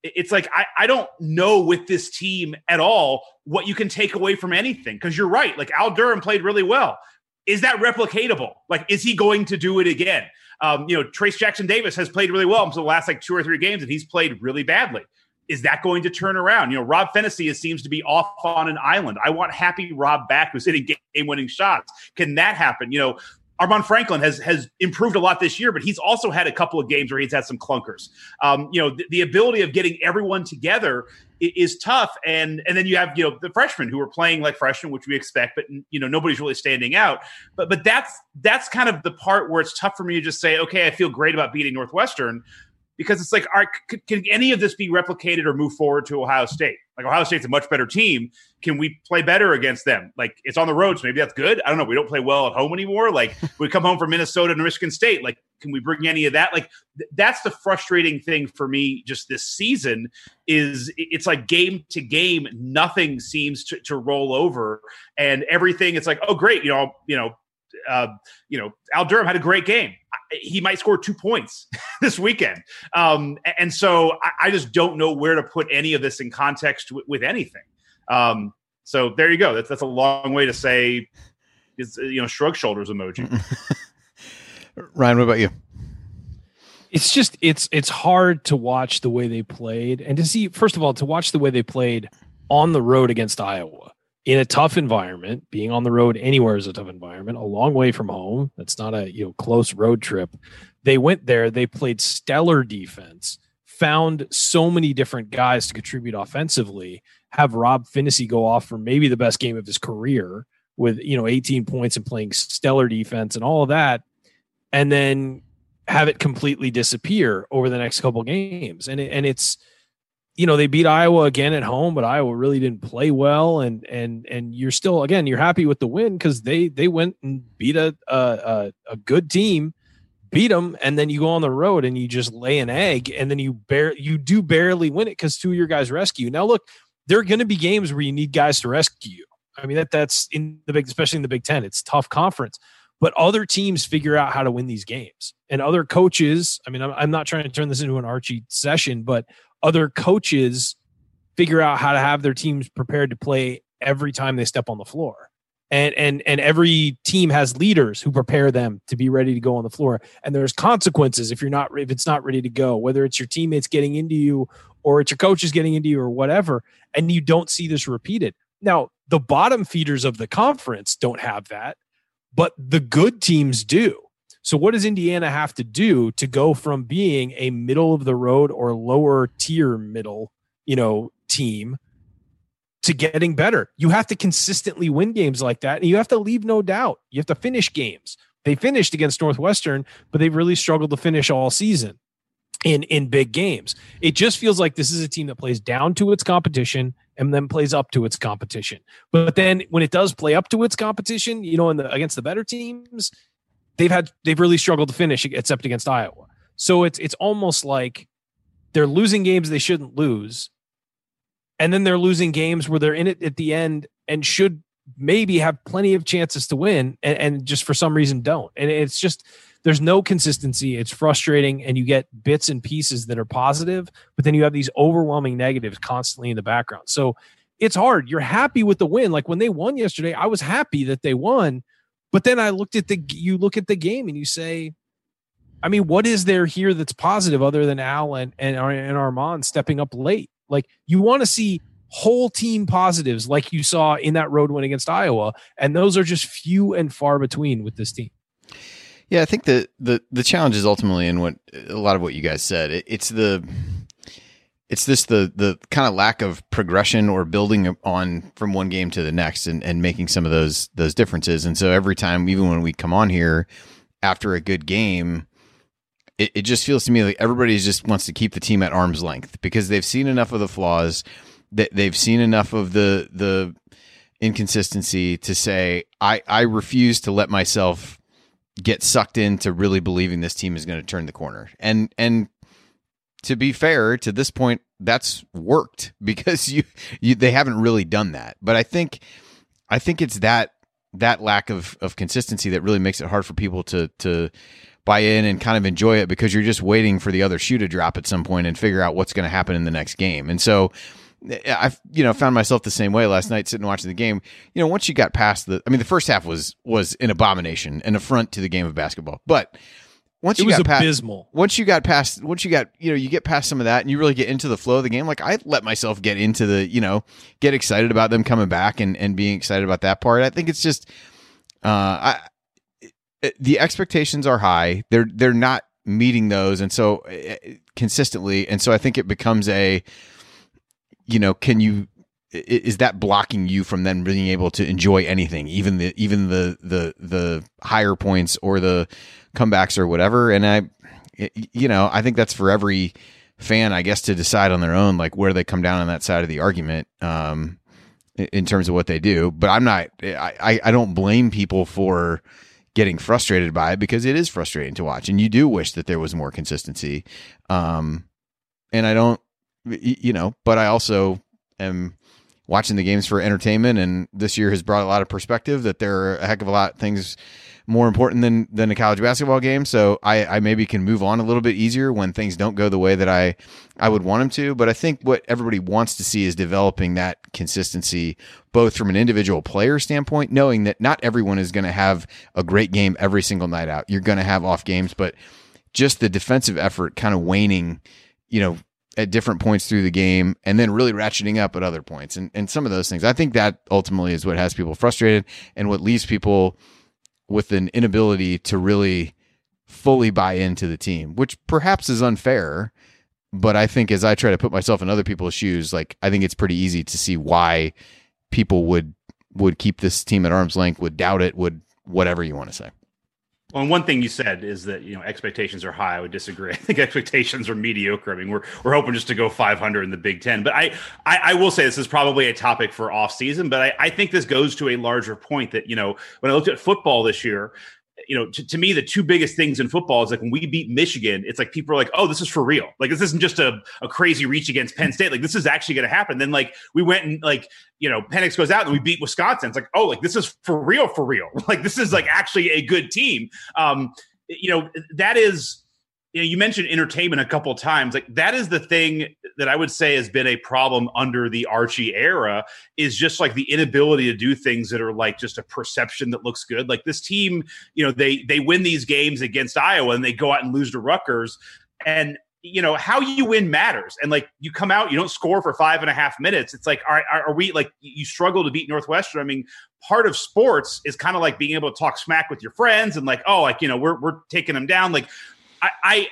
It's like, I, I don't know with this team at all what you can take away from anything. 'Cause you're right. Like, Al Durham played really well. Is that replicatable? Like, is he going to do it again? Um, you know, Trayce Jackson-Davis has played really well for the last like two or three games, and he's played really badly. Is that going to turn around? You know, Rob Phinisee seems to be off on an island. I want happy Rob back, who's hitting game-winning shots. Can that happen? You know, Armaan Franklin has has improved a lot this year, but he's also had a couple of games where he's had some clunkers. Um, you know, th- the ability of getting everyone together is, is tough. And and then you have, you know, the freshmen who are playing like freshmen, which we expect, but, you know, nobody's really standing out. But but that's that's kind of the part where it's tough for me to just say, okay, I feel great about beating Northwestern, because it's like, all right, c- can any of this be replicated or move forward to Ohio State? Like, Ohio State's a much better team. Can we play better against them? Like, it's on the road, so maybe that's good. I don't know. We don't play well at home anymore. Like, we come home from Minnesota and Michigan State. Like, can we bring any of that? Like, th- that's the frustrating thing for me just this season, is it's like game to game, nothing seems to, to roll over, and everything. It's like, oh, great. You know, you know, uh, you know, Al Durham had a great game. He might score two points this weekend. Um, and so I, I just don't know where to put any of this in context w- with anything. Um, so there you go. That's, that's a long way to say, is, you know, shrug shoulders emoji. Ryan, what about you? It's just, it's, it's hard to watch the way they played, and to see, first of all, to watch the way they played on the road against Iowa. in a tough environment. Being on the road anywhere is a tough environment, a long way from home. That's not a you know close road trip. They went there. They played stellar defense, found so many different guys to contribute offensively, have Rob Phinisee go off for maybe the best game of his career with, you know, eighteen points and playing stellar defense and all of that, and then have it completely disappear over the next couple games. And it, and it's, you know, they beat Iowa again at home, but Iowa really didn't play well. And, and, and you're still, again, you're happy with the win because they, they went and beat a, a, a good team, beat them, and then you go on the road and you just lay an egg, and then you bar- you do barely win it because two of your guys rescue. Now, look, there are going to be games where you need guys to rescue. I mean, that that's in the big, especially in the Big Ten, it's a tough conference. But other teams figure out how to win these games, and other coaches. I mean, I'm, I'm not trying to turn this into an Archie session, but other coaches figure out how to have their teams prepared to play every time they step on the floor. And and and every team has leaders who prepare them to be ready to go on the floor. And there's consequences if you're not if it's not ready to go, whether it's your teammates getting into you or it's your coaches getting into you or whatever. And you don't see this repeated. Now, the bottom feeders of the conference don't have that, but the good teams do. So what does Indiana have to do to go from being a middle of the road or lower tier middle, you know, team to getting better? You have to consistently win games like that, and you have to leave no doubt. You have to finish games. They finished against Northwestern, but they've really struggled to finish all season in, in big games. It just feels like this is a team that plays down to its competition and then plays up to its competition. But then when it does play up to its competition, you know, in the, against the better teams, they've had they've really struggled to finish except against Iowa. So it's it's almost like they're losing games they shouldn't lose. And then they're losing games where they're in it at the end and should maybe have plenty of chances to win, and, and just for some reason don't. And it's just, there's no consistency. It's frustrating, and you get bits and pieces that are positive, but then you have these overwhelming negatives constantly in the background. So it's hard. You're happy with the win. Like when they won yesterday, I was happy that they won, but then I looked at the, you look at the game and you say, I mean, what is there here that's positive other than Al and, and, and Armaan stepping up late? Like, you want to see whole team positives like you saw in that road win against Iowa, and those are just few and far between with this team. Yeah, I think the the, the challenge is ultimately in what a lot of what you guys said. It, it's the it's this the the kind of lack of progression or building on from one game to the next, and, and making some of those those differences. And so every time, even when we come on here after a good game, It, it just feels to me like everybody just wants to keep the team at arm's length because they've seen enough of the flaws, that they've seen enough of the the inconsistency to say, I, I refuse to let myself get sucked into really believing this team is going to turn the corner. And and to be fair, to this point, that's worked because you, you they haven't really done that. But I think I think it's that that lack of of consistency that really makes it hard for people to to buy in and kind of enjoy it, because you're just waiting for the other shoe to drop at some point and figure out what's going to happen in the next game. And so I, you know, found myself the same way last night, sitting watching the game. You know, once you got past the, I mean, the first half was, was an abomination, an affront to the game of basketball. But once you got past, abysmal. once you got past, once you got, you know, you get past some of that and you really get into the flow of the game. Like, I let myself get into the, you know, get excited about them coming back and, and being excited about that part. I think it's just, uh, I, the expectations are high. They're they're not meeting those, and so uh, consistently. And so I think it becomes a, you know, can you is that blocking you from then being able to enjoy anything, even the even the the the higher points or the comebacks or whatever? And I, you know, I think that's for every fan, I guess, to decide on their own, like where they come down on that side of the argument um, in terms of what they do. But I'm not. I I don't blame people for getting frustrated by it, because it is frustrating to watch, and you do wish that there was more consistency. Um, and I don't, you know, but I also am watching the games for entertainment, and this year has brought a lot of perspective that there are a heck of a lot of things more important than, than a college basketball game. So I, I maybe can move on a little bit easier when things don't go the way that I, I would want them to. But I think what everybody wants to see is developing that consistency, both from an individual player standpoint, knowing that not everyone is going to have a great game every single night out. You're going to have off games, but just the defensive effort kind of waning, you know, at different points through the game, and then really ratcheting up at other points. And, and some of those things, I think that ultimately is what has people frustrated and what leaves people with an inability to really fully buy into the team, which perhaps is unfair. But I think as I try to put myself in other people's shoes, like, I think it's pretty easy to see why people would, would keep this team at arm's length, would doubt it, would whatever you want to say. Well, and one thing you said is that, you know, expectations are high. I would disagree. I think expectations are mediocre. I mean, we're we're hoping just to go five hundred in the Big Ten. But I, I, I will say this is probably a topic for off season. But I, I think this goes to a larger point that, you know, when I looked at football this year, you know, to, to me, the two biggest things in football is, like, when we beat Michigan, it's like people are like, oh, this is for real. Like, this isn't just a, a crazy reach against Penn State. Like, this is actually going to happen. Then, like, we went and, like, you know, Penix goes out and we beat Wisconsin. It's like, oh, like, this is for real, for real. Like, this is, like, actually a good team. Um, you know, that is, you know, you mentioned entertainment a couple of times. Like, that is the thing that I would say has been a problem under the Archie era, is just like the inability to do things that are like just a perception that looks good. Like, this team, you know, they, they win these games against Iowa and they go out and lose to Rutgers, and, you know, how you win matters. And, like, you come out, you don't score for five and a half minutes. It's like, all right, are, are we like, you struggle to beat Northwestern. I mean, part of sports is kind of like being able to talk smack with your friends and, like, oh, like, you know, we're, we're taking them down. Like, I, I,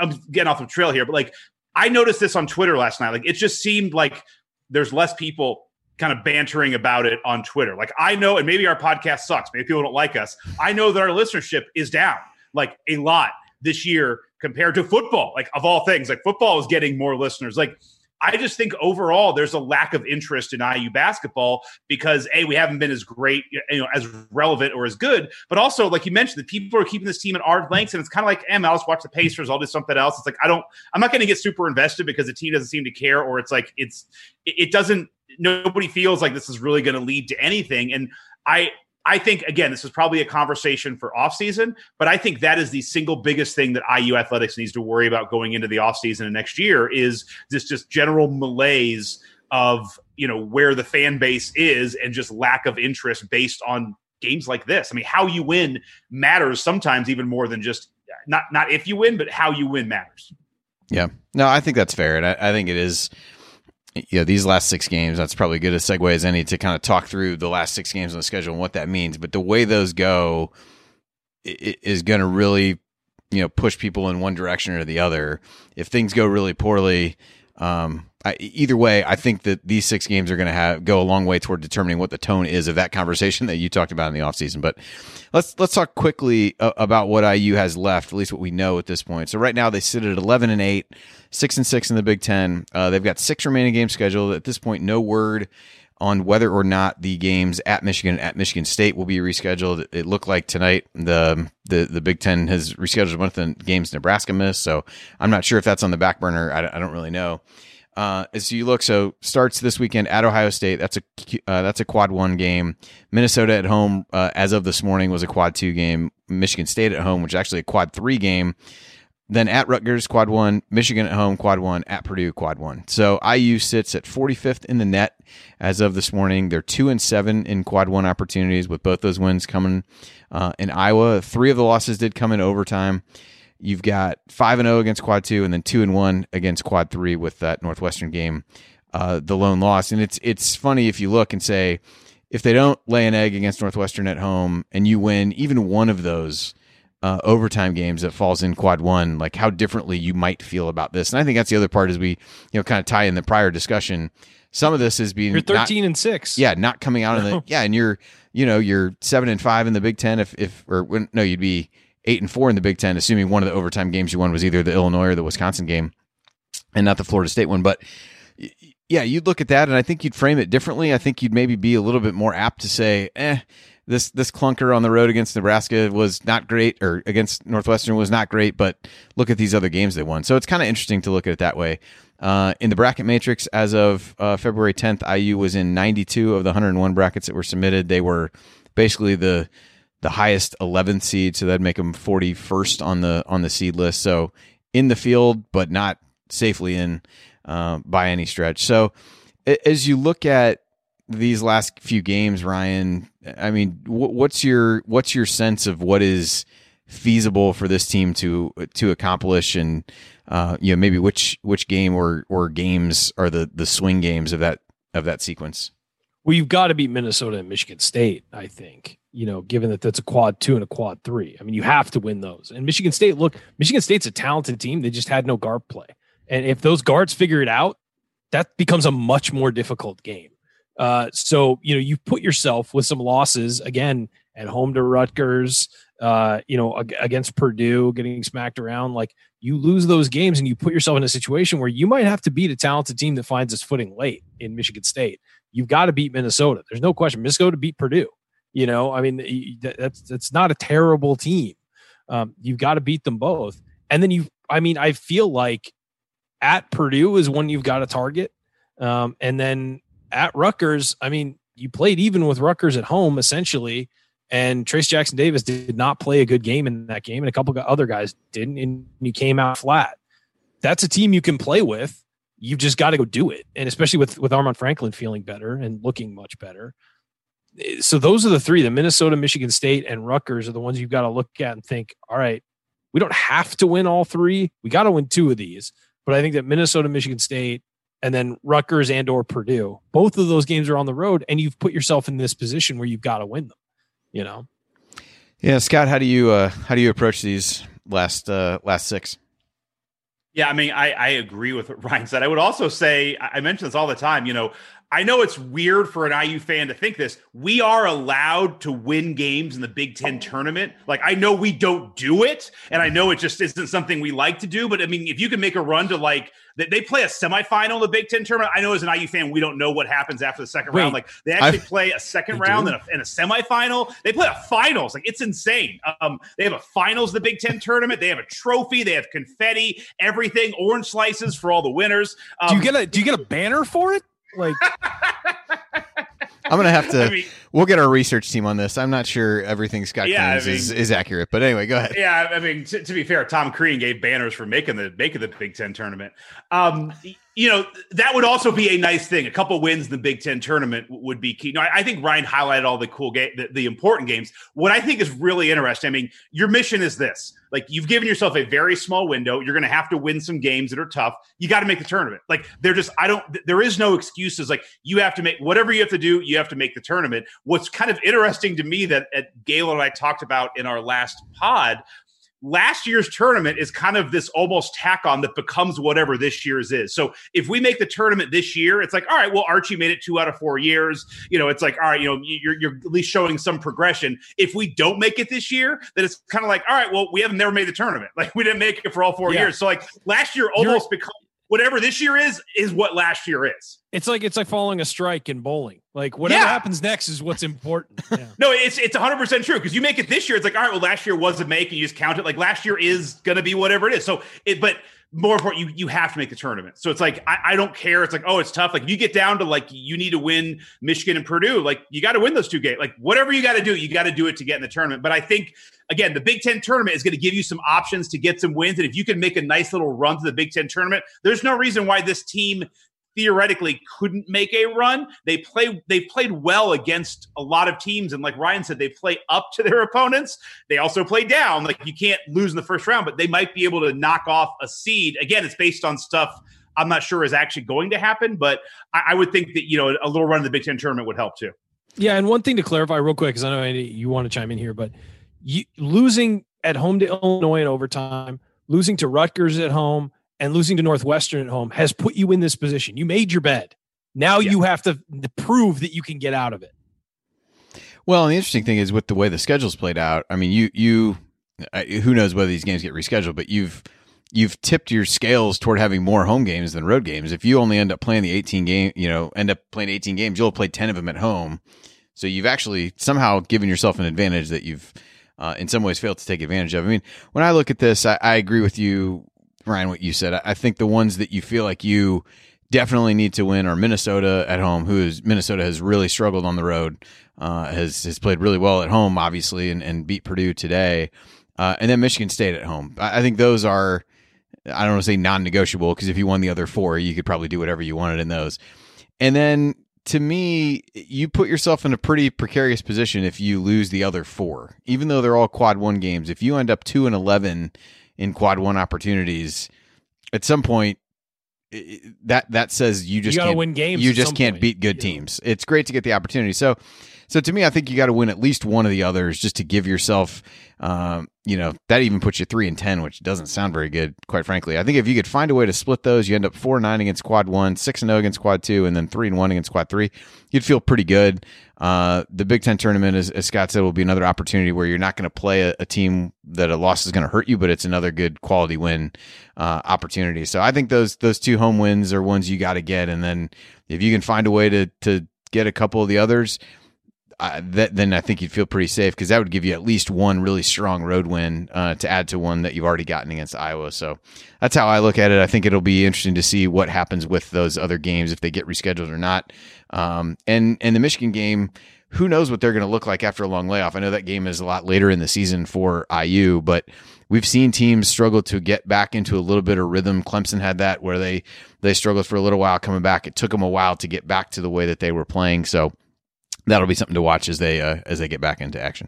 I'm getting off the trail here, but, like, I noticed this on Twitter last night. Like, it just seemed like there's less people kind of bantering about it on Twitter. Like, I know, and maybe our podcast sucks, maybe people don't like us. I know that our listenership is down, like, a lot this year compared to football. Like, of all things, like, football is getting more listeners. Like, I just think overall there's a lack of interest in I U basketball because, A, we haven't been as great, you know, as relevant or as good, but also, like you mentioned, the people are keeping this team at arm's length, and it's kind of like, hey, I'll just watch the Pacers, I'll do something else. It's like, I don't, I'm not going to get super invested because the team doesn't seem to care, or it's like, it's, it doesn't, nobody feels like this is really going to lead to anything. And I, I think, again, this is probably a conversation for offseason, but I think that is the single biggest thing that I U athletics needs to worry about going into the offseason and next year, is this just general malaise of, you know, where the fan base is and just lack of interest based on games like this. I mean, how you win matters sometimes even more than just not, not if you win, but how you win matters. Yeah, no, I think that's fair. And I, I think it is. Yeah, these last six games, that's probably good a segue as any to kind of talk through the last six games on the schedule and what that means. But the way those go is going to really, you know, push people in one direction or the other. If things go really poorly, um, I, either way, I think that these six games are going to have go a long way toward determining what the tone is of that conversation that you talked about in the offseason. But let's let's talk quickly about what I U has left, at least what we know at this point. So right now they sit at eleven and eight, six and six in the Big Ten. Uh, they've got six remaining games scheduled. At this point, no word on whether or not the games at Michigan and at Michigan State will be rescheduled. It looked like tonight the the, the Big Ten has rescheduled one of the games Nebraska missed. So I'm not sure if that's on the back burner. I don't, I don't really know. Uh, as you look, so starts this weekend at Ohio State. That's a uh, that's a quad one game. Minnesota at home, uh, as of this morning, was a quad two game. Michigan State at home, which is actually a quad three game. Then at Rutgers, quad one. Michigan at home, quad one. At Purdue, quad one. So I U sits at forty-fifth in the net as of this morning. They're two and seven in quad one opportunities, with both those wins coming uh, in Iowa. Three of the losses did come in overtime. You've got five and zero against Quad Two, and then two and one against Quad Three with that Northwestern game, uh, the lone loss. And it's it's funny if you look and say, if they don't lay an egg against Northwestern at home, and you win even one of those uh, overtime games that falls in Quad One, like how differently you might feel about this. And I think that's the other part is we, you know, kind of tie in the prior discussion. Some of this is being you're thirteen not, and six, yeah, not coming out of the yeah, and you're you know you're seven and five in the Big Ten if if or no you'd be. Eight and four in the Big Ten, assuming one of the overtime games you won was either the Illinois or the Wisconsin game and not the Florida State one. But yeah, you'd look at that and I think you'd frame it differently. I think you'd maybe be a little bit more apt to say, eh, this, this clunker on the road against Nebraska was not great, or against Northwestern was not great, but look at these other games they won. So it's kind of interesting to look at it that way. Uh, in the bracket matrix, as of uh, February tenth, I U was in ninety-two of the one hundred one brackets that were submitted. They were basically the the highest eleventh seed, so that'd make them forty-first on the on the seed list. So in the field, but not safely in uh, by any stretch. So as you look at these last few games, Ryan, I mean, what's your what's your sense of what is feasible for this team to to accomplish, and uh, you know, maybe which which game or or games are the the swing games of that of that sequence? Well, you've got to beat Minnesota and Michigan State, I think. You know, given that that's a quad two and a quad three, I mean, you have to win those. And Michigan State, look, Michigan State's a talented team. They just had no guard play, and if those guards figure it out, that becomes a much more difficult game. Uh, so, you know, you put yourself with some losses again at home to Rutgers, uh, you know, ag- against Purdue, getting smacked around. Like, you lose those games and you put yourself in a situation where you might have to beat a talented team that finds its footing late in Michigan State. You've got to beat Minnesota. There's no question. Minnesota beat Purdue. You know, I mean, that's, that's not a terrible team. Um, you've got to beat them both. And then you, I mean, I feel like at Purdue is one you've got to target. Um, and then at Rutgers, I mean, you played even with Rutgers at home, essentially, and Trayce Jackson-Davis did not play a good game in that game, and a couple of other guys didn't, and you came out flat. That's a team you can play with. You've just got to go do it, and especially with, with Armaan Franklin feeling better and looking much better. So those are the three: the Minnesota, Michigan State, and Rutgers are the ones you've got to look at and think, all right, we don't have to win all three. We got to win two of these. But I think that Minnesota, Michigan State, and then Rutgers and or Purdue, both of those games are on the road, and you've put yourself in this position where you've got to win them, you know? Yeah. Scott, how do you, uh, how do you approach these last, uh, last six? Yeah. I mean, I, I agree with what Ryan said. I would also say, I mention this all the time, you know, I know it's weird for an I U fan to think this. We are allowed to win games in the Big Ten tournament. Like, I know we don't do it, and I know it just isn't something we like to do. But, I mean, if you can make a run to, like, they play a semifinal in the Big Ten tournament. I know as an I U fan, we don't know what happens after the second Wait, round. Like, they actually I've, play a second round and a, and a semifinal. They play a finals. Like, it's insane. Um, they have a finals in the Big Ten tournament. They have a trophy. They have confetti, everything, orange slices for all the winners. Um, do you get a do you get a banner for it? Like, I'm gonna have to. I mean, we'll get our research team on this. I'm not sure everything Scott yeah, claims I mean, is, is accurate, but anyway, go ahead. Yeah, I mean, t- to be fair, Tom Crean gave banners for making the making the Big Ten tournament. Um, you know, that would also be a nice thing. A couple wins in the Big Ten tournament would be key. No, I, I think Ryan highlighted all the cool game, the, the important games. What I think is really interesting. I mean, your mission is this. Like, you've given yourself a very small window. You're going to have to win some games that are tough. You got to make the tournament. Like, they're just, I don't, there is no excuses. Like, you have to make whatever you have to do. You have to make the tournament. What's kind of interesting to me that at Galen and I talked about in our last pod, last year's tournament is kind of this almost tack on that becomes whatever this year's is. So if we make the tournament this year, it's like, all right, well, Archie made it two out of four years. You know, it's like, all right, you know, you're, you're at least showing some progression. If we don't make it this year, then it's kind of like, all right, well, we haven't never made the tournament. Like, we didn't make it for all four yeah. years. So, like, last year almost you're- becomes whatever this year is, is what last year is. It's like it's like following a strike in bowling. Like, whatever yeah. happens next is what's important. Yeah. No, it's it's one hundred percent true, because you make it this year, it's like, all right, well, last year was a make, and you just count it. Like, last year is going to be whatever it is. So, it, but more important, you you have to make the tournament. So it's like, I, I don't care. It's like, oh, it's tough. Like, you get down to, like, you need to win Michigan and Purdue. Like, you got to win those two games. Like, whatever you got to do, you got to do it to get in the tournament. But I think, again, the Big Ten tournament is going to give you some options to get some wins. And if you can make a nice little run to the Big Ten tournament, there's no reason why this team – theoretically couldn't make a run. They play, they played well against a lot of teams. And like Ryan said, they play up to their opponents. They also play down. Like, you can't lose in the first round, but they might be able to knock off a seed. Again, it's based on stuff I'm not sure is actually going to happen, but I, I would think that, you know, a little run in the Big Ten tournament would help too. Yeah. And one thing to clarify real quick, cause I know Andy, you want to chime in here, but you, losing at home to Illinois in overtime, losing to Rutgers at home, and losing to Northwestern at home has put you in this position. You made your bed. Now yeah. you have to prove that you can get out of it. Well, and the interesting thing is with the way the schedule's played out, I mean, you, you, I, who knows whether these games get rescheduled, but you've, you've tipped your scales toward having more home games than road games. If you only end up playing the eighteen game, you know, end up playing eighteen games, you'll play ten of them at home. So you've actually somehow given yourself an advantage that you've uh, in some ways failed to take advantage of. I mean, when I look at this, I, I agree with you, Ryan, what you said. I think the ones that you feel like you definitely need to win are Minnesota at home, who is Minnesota has really struggled on the road, uh, has, has played really well at home, obviously, and, and beat Purdue today. Uh, and then Michigan State at home. I, I think those are, I don't want to say non-negotiable, because if you won the other four, you could probably do whatever you wanted in those. And then to me, you put yourself in a pretty precarious position if you lose the other four, even though they're all quad one games. If you end up two and eleven in quad one opportunities, at some point that that says you just you gotta can't win games. You just can't point. beat good yeah. teams. It's great to get the opportunity. So, so to me, I think you got to win at least one of the others just to give yourself, um, you know, that even puts you three and ten, which doesn't sound very good, quite frankly. I think if you could find a way to split those, you end up four and nine against quad one, six and zero against quad two, and then three and one against quad three. You'd feel pretty good. Uh, the Big Ten tournament, as, as Scott said, will be another opportunity where you're not going to play a, a team that a loss is going to hurt you, but it's another good quality win uh, opportunity. So I think those those two home wins are ones you got to get, and then if you can find a way to to get a couple of the others. Uh, that, then I think you'd feel pretty safe because that would give you at least one really strong road win uh, to add to one that you've already gotten against Iowa. So that's how I look at it. I think it'll be interesting to see what happens with those other games, if they get rescheduled or not. Um, and, and the Michigan game, who knows what they're going to look like after a long layoff. I know that game is a lot later in the season for I U, but we've seen teams struggle to get back into a little bit of rhythm. Clemson had that where they, they struggled for a little while coming back. It took them a while to get back to the way that they were playing. So that'll be something to watch as they uh, as they get back into action.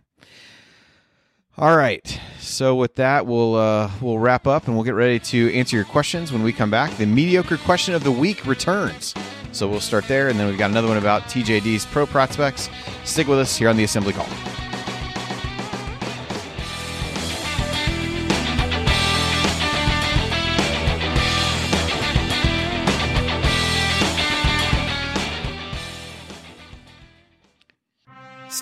All right, so with that, we'll uh, we'll wrap up and we'll get ready to answer your questions when we come back. The mediocre question of the week returns, so we'll start there, and then we've got another one about T J D's pro prospects. Stick with us here on the Assembly Call.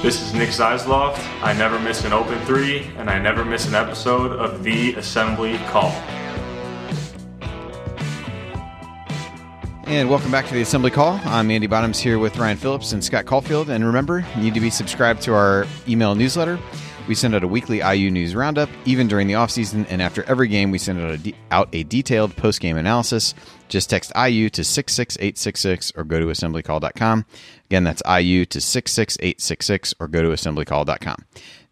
This is Nick Zeisloft. I never miss an open three, and I never miss an episode of The Assembly Call. And welcome back to The Assembly Call. I'm Andy Bottoms here with Ryan Phillips and Scott Caulfield. And remember, you need to be subscribed to our email newsletter. We send out a weekly I U news roundup, even during the offseason, and after every game, we send out a, de- out a detailed post-game analysis. Just text I U to six six eight six six or go to assembly call dot com. Again, that's I U to six six eight six six or go to assembly call dot com.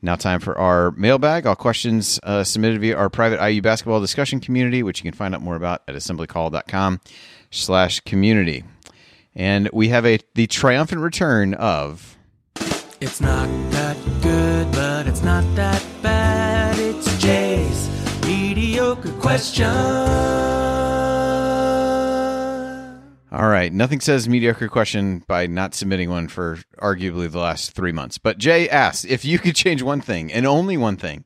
Now time for our mailbag. All questions uh, submitted via our private I U basketball discussion community, which you can find out more about at assembly call dot com slash community. And we have a the triumphant return of... It's not that good, but it's not that bad. It's Jay's mediocre question. All right. Nothing says mediocre question by not submitting one for arguably the last three months. But Jay asks, if you could change one thing, and only one thing,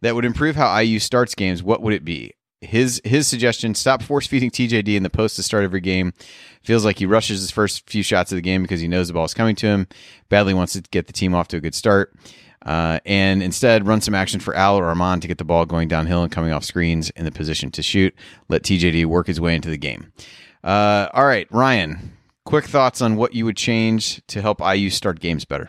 that would improve how I U starts games, what would it be? His his suggestion, stop force-feeding T J D in the post to start every game. Feels like he rushes his first few shots of the game because he knows the ball is coming to him. Badly wants to get the team off to a good start. Uh, and instead, run some action for Al or Armaan to get the ball going downhill and coming off screens in the position to shoot. Let T J D work his way into the game. Uh, all right, Ryan, quick thoughts on what you would change to help I U start games better.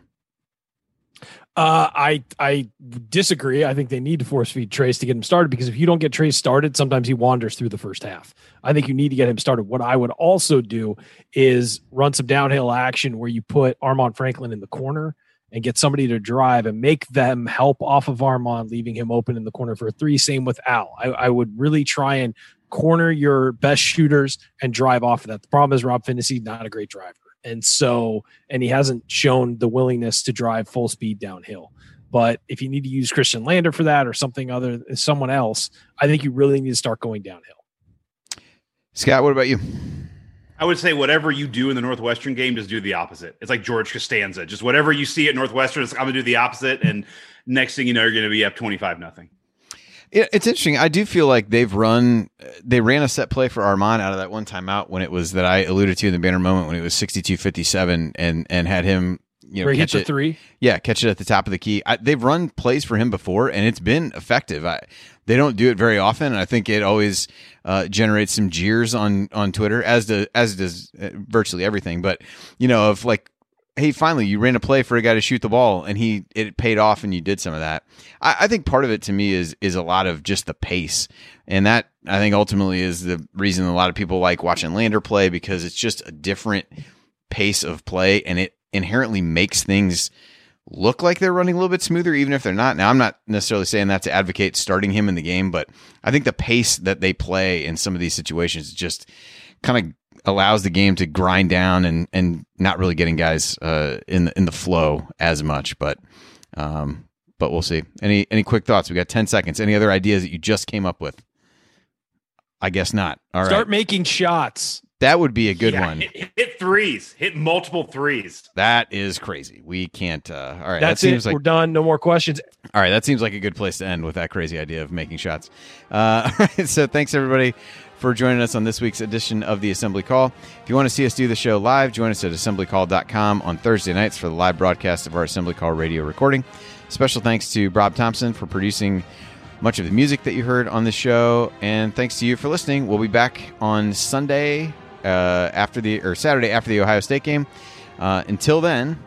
Uh, I I disagree. I think they need to force feed Trayce to get him started, because if you don't get Trayce started, sometimes he wanders through the first half. I think you need to get him started. What I would also do is run some downhill action where you put Armaan Franklin in the corner and get somebody to drive and make them help off of Armaan, leaving him open in the corner for a three. Same with Al. I, I would really try and corner your best shooters and drive off of that. The problem is Rob Phinisee, not a great driver. And so, and he hasn't shown the willingness to drive full speed downhill. But if you need to use Christian Lander for that or something other, someone else, I think you really need to start going downhill. Scott, what about you? I would say whatever you do in the Northwestern game, just do the opposite. It's like George Costanza. Just whatever you see at Northwestern, it's like, I'm going to do the opposite. And next thing you know, you're going to be up twenty-five nothing. It's interesting. I do feel like they've run, they ran a set play for Armaan out of that one timeout when it was that I alluded to in the banner moment when it was sixty-two fifty-seven and, and had him you know, where he hits a three. Yeah, catch it at the top of the key. I, they've run plays for him before, and it's been effective. I, they don't do it very often, and I think it always uh, generates some jeers on on Twitter, as do, as does virtually everything. But you know, of like, hey, finally, you ran a play for a guy to shoot the ball, and he it paid off, and you did some of that. I, I think part of it to me is is a lot of just the pace, and that I think ultimately is the reason a lot of people like watching Lander play, because it's just a different pace of play, and it inherently makes things look like they're running a little bit smoother, even if they're not. Now, I'm not necessarily saying that to advocate starting him in the game, but I think the pace that they play in some of these situations just kind of allows the game to grind down and, and not really getting guys uh, in the, in the flow as much, but, um, but we'll see. Any, any quick thoughts? We got ten seconds. Any other ideas that you just came up with? I guess not. All right. Start making shots. That would be a good yeah, one. Hit, hit threes. Hit multiple threes. That is crazy. We can't. Uh, all right. That's that seems it. Like, we're done. No more questions. All right. That seems like a good place to end with that crazy idea of making shots. Uh, all right. So thanks, everybody, for joining us on this week's edition of the Assembly Call. If you want to see us do the show live, join us at assembly call dot com on Thursday nights for the live broadcast of our Assembly Call radio recording. Special thanks to Rob Thompson for producing much of the music that you heard on the show. And thanks to you for listening. We'll be back on Sunday. Uh, after the or Saturday after the Ohio State game. Uh, until then,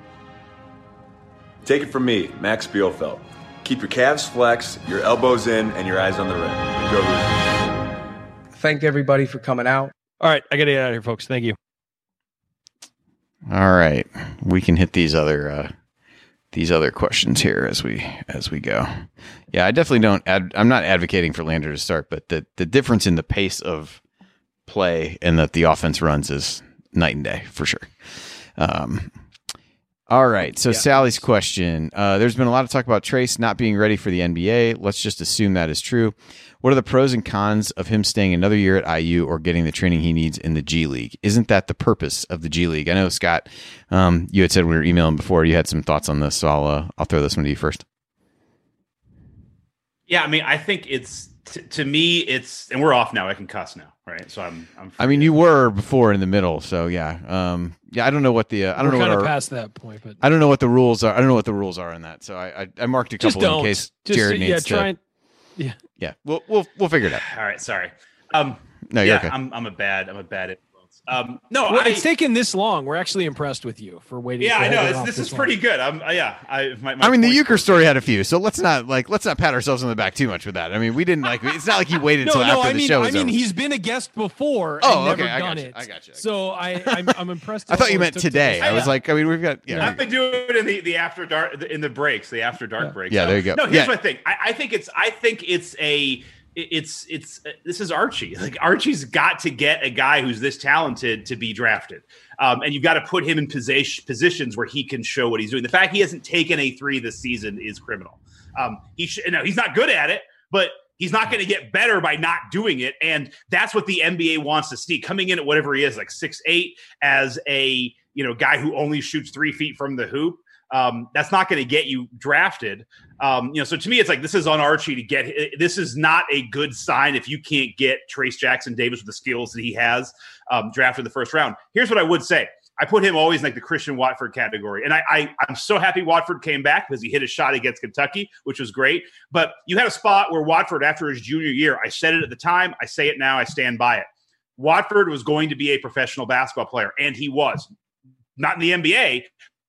take it from me, Max Bielfeld. Keep your calves flexed, your elbows in, and your eyes on the rim. And go Hoosiers. Thank everybody for coming out. All right, I got to get out of here, folks. Thank you. All right, we can hit these other uh, these other questions here as we as we go. Yeah, I definitely don't. Ad- I'm not advocating for Lander to start, but the the difference in the pace of play and that the offense runs is night and day for sure. Um, all right. So yeah. Sally's question, uh, there's been a lot of talk about Trayce not being ready for the N B A. Let's just assume that is true. What are the pros and cons of him staying another year at I U or getting the training he needs in the G League? Isn't that the purpose of the G League? I know, Scott, um, you had said we were emailing before, you had some thoughts on this. So I'll, uh, I'll throw this one to you first. Yeah. I mean, I think it's, T- to me, it's, and we're off now. I can cuss now, right? So I'm. I'm I mean, you were before in the middle, so yeah, um, yeah. I don't know what the uh, I don't we're know kind what of our, past that point, but I don't know what the rules are. I don't know what the rules are on that. So I I, I marked a couple in case Jared just, needs yeah, try to. And, yeah, yeah. We'll we'll we'll figure it out. All right, sorry. Um, no, you're yeah, okay. I'm I'm a bad I'm a bad influence. Um, no, well, I, it's taken this long. We're actually impressed with you for waiting. Yeah, I know this, this, this is long. Pretty good. I'm uh, yeah. I my, my I mean, the Euchre story had a few, so let's not like let's not pat ourselves on the back too much with that. I mean, we didn't like it's not like he waited no, until no, after I the mean, show. Was I mean, over. He's been a guest before. Oh, and okay, never I got done you. It. I got you. I got so I I'm, I'm impressed. I thought you meant today. I was yeah. like, I mean, we've got yeah. I've been doing it in the, the after dark in the breaks, the after dark yeah. breaks. Yeah, so, there you go. No, here's yeah. my thing. I, I think it's I think it's a. It's it's uh, this is Archie. Like Archie's got to get a guy who's this talented to be drafted, um, and you've got to put him in position, positions where he can show what he's doing. The fact he hasn't taken a three this season is criminal. Um, he sh- no, he's not good at it, but he's not going to get better by not doing it, and that's what the N B A wants to see. Coming in at whatever he is, like six eight, as a you know guy who only shoots three feet from the hoop. Um, that's not going to get you drafted. Um, you know, so to me, it's like, this is on Archie to get, this is not a good sign if you can't get Trayce Jackson-Davis with the skills that he has um, drafted in the first round. Here's what I would say. I put him always in like the Christian Watford category. And I, I, I'm so happy Watford came back because he hit a shot against Kentucky, which was great. But you had a spot where Watford, after his junior year, I said it at the time, I say it now, I stand by it. Watford was going to be a professional basketball player, and he was. Not in the N B A,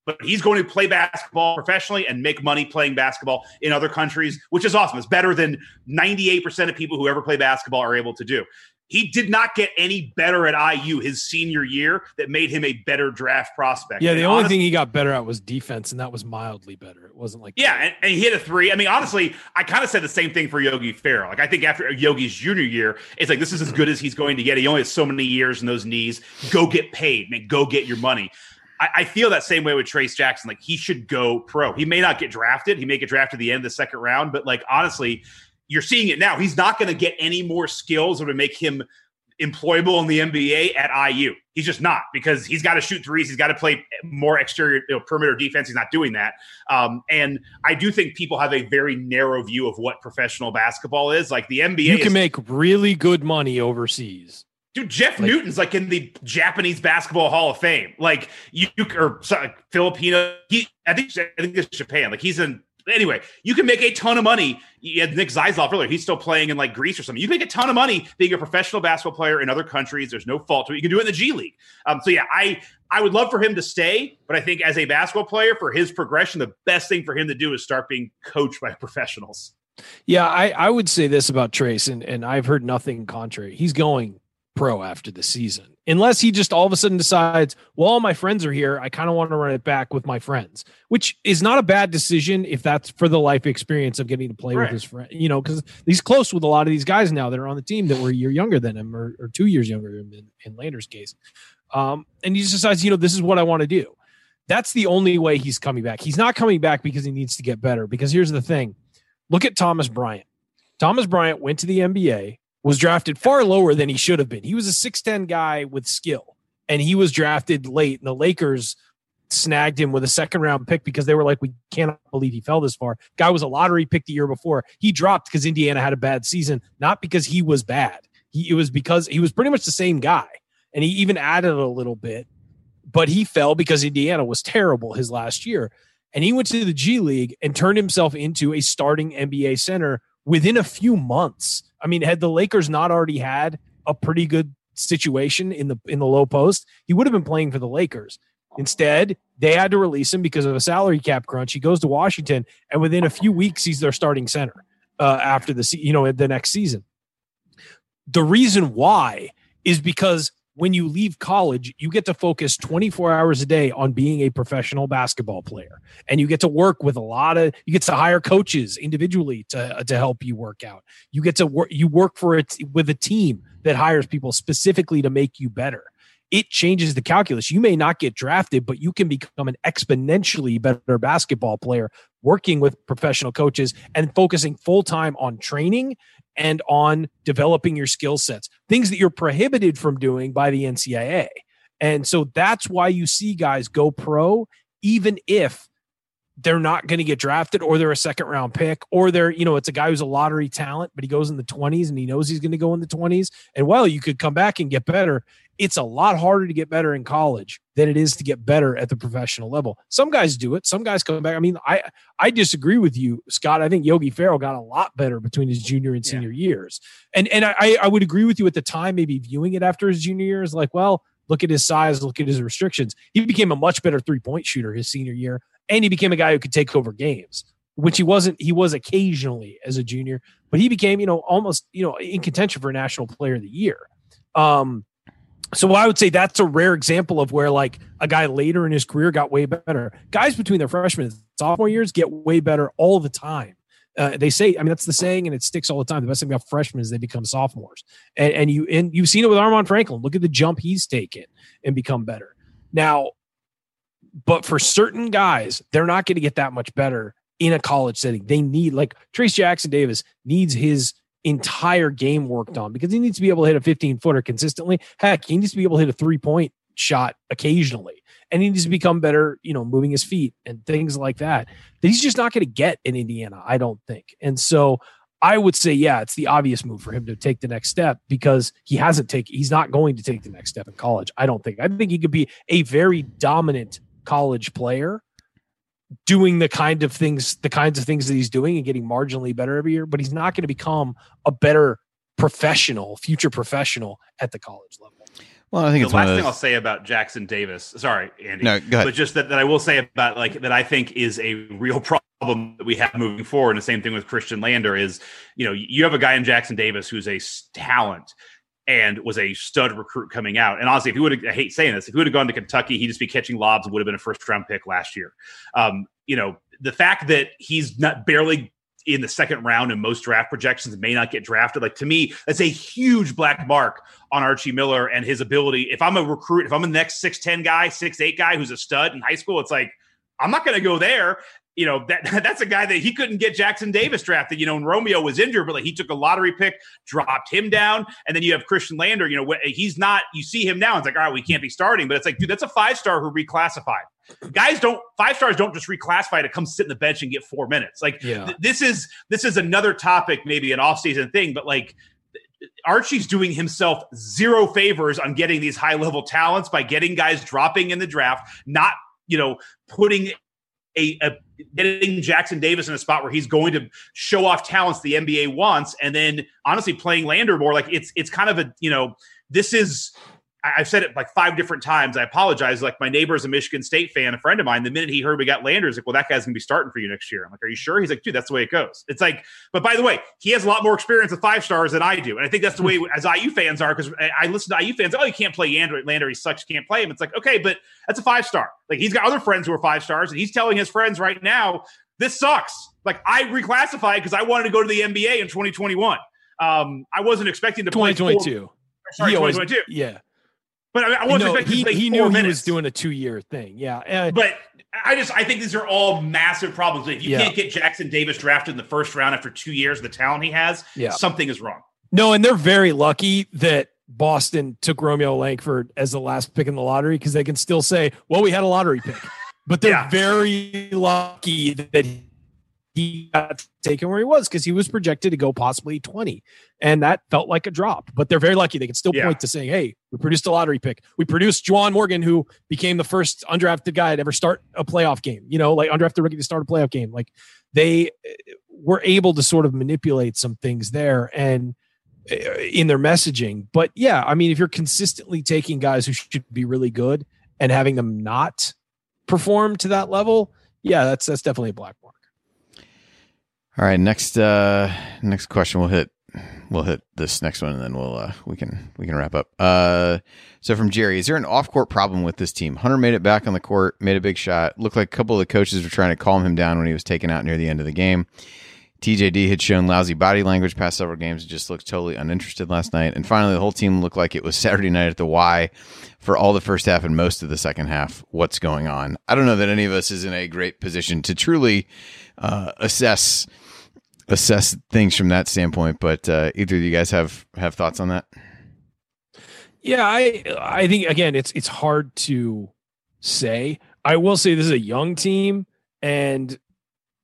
but he's going to play basketball professionally and make money playing basketball in other countries, which is awesome. It's better than ninety-eight percent of people who ever play basketball are able to do. He did not get any better at I U his senior year that made him a better draft prospect. Yeah, the and only honestly, thing he got better at was defense, and that was mildly better. It wasn't like yeah, and, and he hit a three. I mean, honestly, I kind of said the same thing for Yogi Ferrell. Like, I think after Yogi's junior year, it's like, this is as good as he's going to get. He only has so many years in those knees. Go get paid, man. Go get your money. I feel that same way with Trayce Jackson. Like, he should go pro. He may not get drafted. He may get drafted at the end of the second round. But, like, honestly, you're seeing it now. He's not going to get any more skills that would make him employable in the N B A at I U. He's just not, because he's got to shoot threes. He's got to play more exterior, you know, perimeter defense. He's not doing that. Um, and I do think people have a very narrow view of what professional basketball is. Like, the N B A You can is- make really good money overseas. Dude, Jeff like, Newton's like in the Japanese Basketball Hall of Fame. Like you or sorry, Filipino. He, I think I think it's Japan. Like he's in. Anyway, you can make a ton of money. You had Nick Zeisloff earlier. He's still playing in like Greece or something. You can make a ton of money being a professional basketball player in other countries. There's no fault to it. You can do it in the G League. Um, so yeah, I I would love for him to stay, but I think as a basketball player for his progression, the best thing for him to do is start being coached by professionals. Yeah, I, I would say this about Trayce, and and I've heard nothing contrary. He's going pro after the season, unless he just all of a sudden decides, well, all my friends are here. I kind of want to run it back with my friends, which is not a bad decision if that's for the life experience of getting to play right. with his friend, you know, because he's close with a lot of these guys now that are on the team that were a year younger than him or, or two years younger than him in, in Lander's case. Um, and he just decides, you know, this is what I want to do. That's the only way he's coming back. He's not coming back because he needs to get better, because here's the thing. Look at Thomas Bryant. Thomas Bryant went to the N B A, was drafted far lower than he should have been. He was a six ten guy with skill, and he was drafted late, and the Lakers snagged him with a second-round pick because they were like, we cannot believe he fell this far. Guy was a lottery pick the year before. He dropped because Indiana had a bad season, not because he was bad. He, it was because he was pretty much the same guy, and he even added a little bit, but he fell because Indiana was terrible his last year. And he went to the G League and turned himself into a starting N B A center within a few months. I mean, had the Lakers not already had a pretty good situation in the in the low post, he would have been playing for the Lakers. Instead, they had to release him because of a salary cap crunch. He goes to Washington, and within a few weeks, he's their starting center uh, after the you know the next season. The reason why is because when you leave college, you get to focus twenty-four hours a day on being a professional basketball player. And you get to work with a lot of, you get to hire coaches individually to, to help you work out. You get to work, you work for it with a team that hires people specifically to make you better. It changes the calculus. You may not get drafted, but you can become an exponentially better basketball player working with professional coaches and focusing full time on training and on developing your skill sets, things that you're prohibited from doing by the N C double A. And so that's why you see guys go pro, even if they're not going to get drafted or they're a second round pick, or they're, you know, it's a guy who's a lottery talent, but he goes in the twenties and he knows he's going to go in the twenties. And while you could come back and get better, it's a lot harder to get better in college than it is to get better at the professional level. Some guys do it. Some guys come back. I mean, I, I disagree with you, Scott. I think Yogi Ferrell got a lot better between his junior and senior yeah. years. And, and I, I would agree with you at the time, maybe viewing it after his junior year is like, well, look at his size, look at his restrictions. He became a much better three point shooter his senior year. And he became a guy who could take over games, which he wasn't. He was occasionally as a junior, but he became, you know, almost, you know, in contention for National Player of the Year. Um, so I would say that's a rare example of where like a guy later in his career got way better. Guys between their freshman and sophomore years get way better all the time. Uh, they say, I mean, that's the saying, and it sticks all the time. The best thing about freshmen is they become sophomores, and and you and you've seen it with Armaan Franklin. Look at the jump he's taken and become better now. But for certain guys, they're not going to get that much better in a college setting. They need, like Trayce Jackson-Davis needs his entire game worked on because he needs to be able to hit a fifteen-footer consistently. Heck, he needs to be able to hit a three-point shot occasionally. And he needs to become better, you know, moving his feet and things like that. That he's just not going to get in Indiana, I don't think. And so I would say, yeah, it's the obvious move for him to take the next step because he hasn't taken, he's not going to take the next step in college, I don't think. I think he could be a very dominant college player doing the kind of things, the kinds of things that he's doing and getting marginally better every year, but he's not going to become a better professional, future professional at the college level. Well, I think the it's last one of those... thing I'll say about Jackson Davis. Sorry, Andy, no, go ahead. But just that, that I will say about like that I think is a real problem that we have moving forward. And the same thing with Christian Lander is, you know, you have a guy in Jackson Davis who's a talent and was a stud recruit coming out. And honestly, if he would have, I hate saying this, if he would have gone to Kentucky, he'd just be catching lobs and would have been a first-round pick last year. Um, you know, the fact that he's not barely in the second round in most draft projections may not get drafted, like to me, that's a huge black mark on Archie Miller and his ability. If I'm a recruit, if I'm the next six ten guy, six eight guy who's a stud in high school, it's like, I'm not going to go there. You know, that that's a guy that he couldn't get Jackson Davis drafted, you know, and Romeo was injured, but like he took a lottery pick, dropped him down. And then you have Christian Lander, you know, he's not, you see him now. It's like, all right, we can't be starting, but it's like, dude, that's a five-star who reclassified. Guys don't five stars don't just reclassify to come sit in the bench and get four minutes. Like yeah. th- this is, this is another topic, maybe an off season thing, but like Archie's doing himself zero favors on getting these high-level talents by getting guys dropping in the draft, not, you know, putting a, a getting Jackson-Davis in a spot where he's going to show off talents the N B A wants, and then honestly playing Lander more. Like it's it's kind of a, you know, this is – I've said it like five different times. I apologize. Like, my neighbor is a Michigan State fan, a friend of mine. The minute he heard we got Lander, he's like, well, that guy's going to be starting for you next year. I'm like, are you sure? He's like, dude, that's the way it goes. It's like, but by the way, he has a lot more experience with five stars than I do. And I think that's the way as I U fans are, because I listen to I U fans, oh, you can't play Lander. He sucks. You can't play him. It's like, okay, but that's a five star. Like, he's got other friends who are five stars, and he's telling his friends right now, this sucks. Like, I reclassified because I wanted to go to the N B A in twenty twenty-one. Um, I wasn't expecting to play. twenty twenty-two. Four, sorry, always, twenty twenty-two. Yeah. But I, mean, I wasn't no, expecting he, he knew minutes. He was doing a two-year thing, yeah. Uh, but I just I think these are all massive problems. If you yeah. can't get Jackson-Davis drafted in the first round after two years, the talent he has, yeah. something is wrong. No, and they're very lucky that Boston took Romeo Langford as the last pick in the lottery, because they can still say, well, we had a lottery pick. But they're yeah. very lucky that he got taken where he was, because he was projected to go possibly twenty. And that felt like a drop. But they're very lucky. They can still yeah. point to saying, hey, we produced a lottery pick. We produced Juwan Morgan, who became the first undrafted guy to ever start a playoff game. You know, like undrafted rookie to start a playoff game. Like, they were able to sort of manipulate some things there and in their messaging. But yeah, I mean, if you're consistently taking guys who should be really good and having them not perform to that level, yeah, that's that's definitely a black mark. All right, next uh, next question. We'll hit we'll hit this next one, and then we'll uh, we can we can wrap up. Uh, so from Jerry, is there an off court problem with this team? Hunter made it back on the court, made a big shot. Looked like a couple of the coaches were trying to calm him down when he was taken out near the end of the game. T J D had shown lousy body language past several games and just looked totally uninterested last night. And finally, the whole team looked like it was Saturday night at the Y for all the first half and most of the second half. What's going on? I don't know that any of us is in a great position to truly uh, assess assess things from that standpoint. But uh, either of you guys have, have thoughts on that? Yeah, I I think, again, it's it's hard to say. I will say this is a young team, and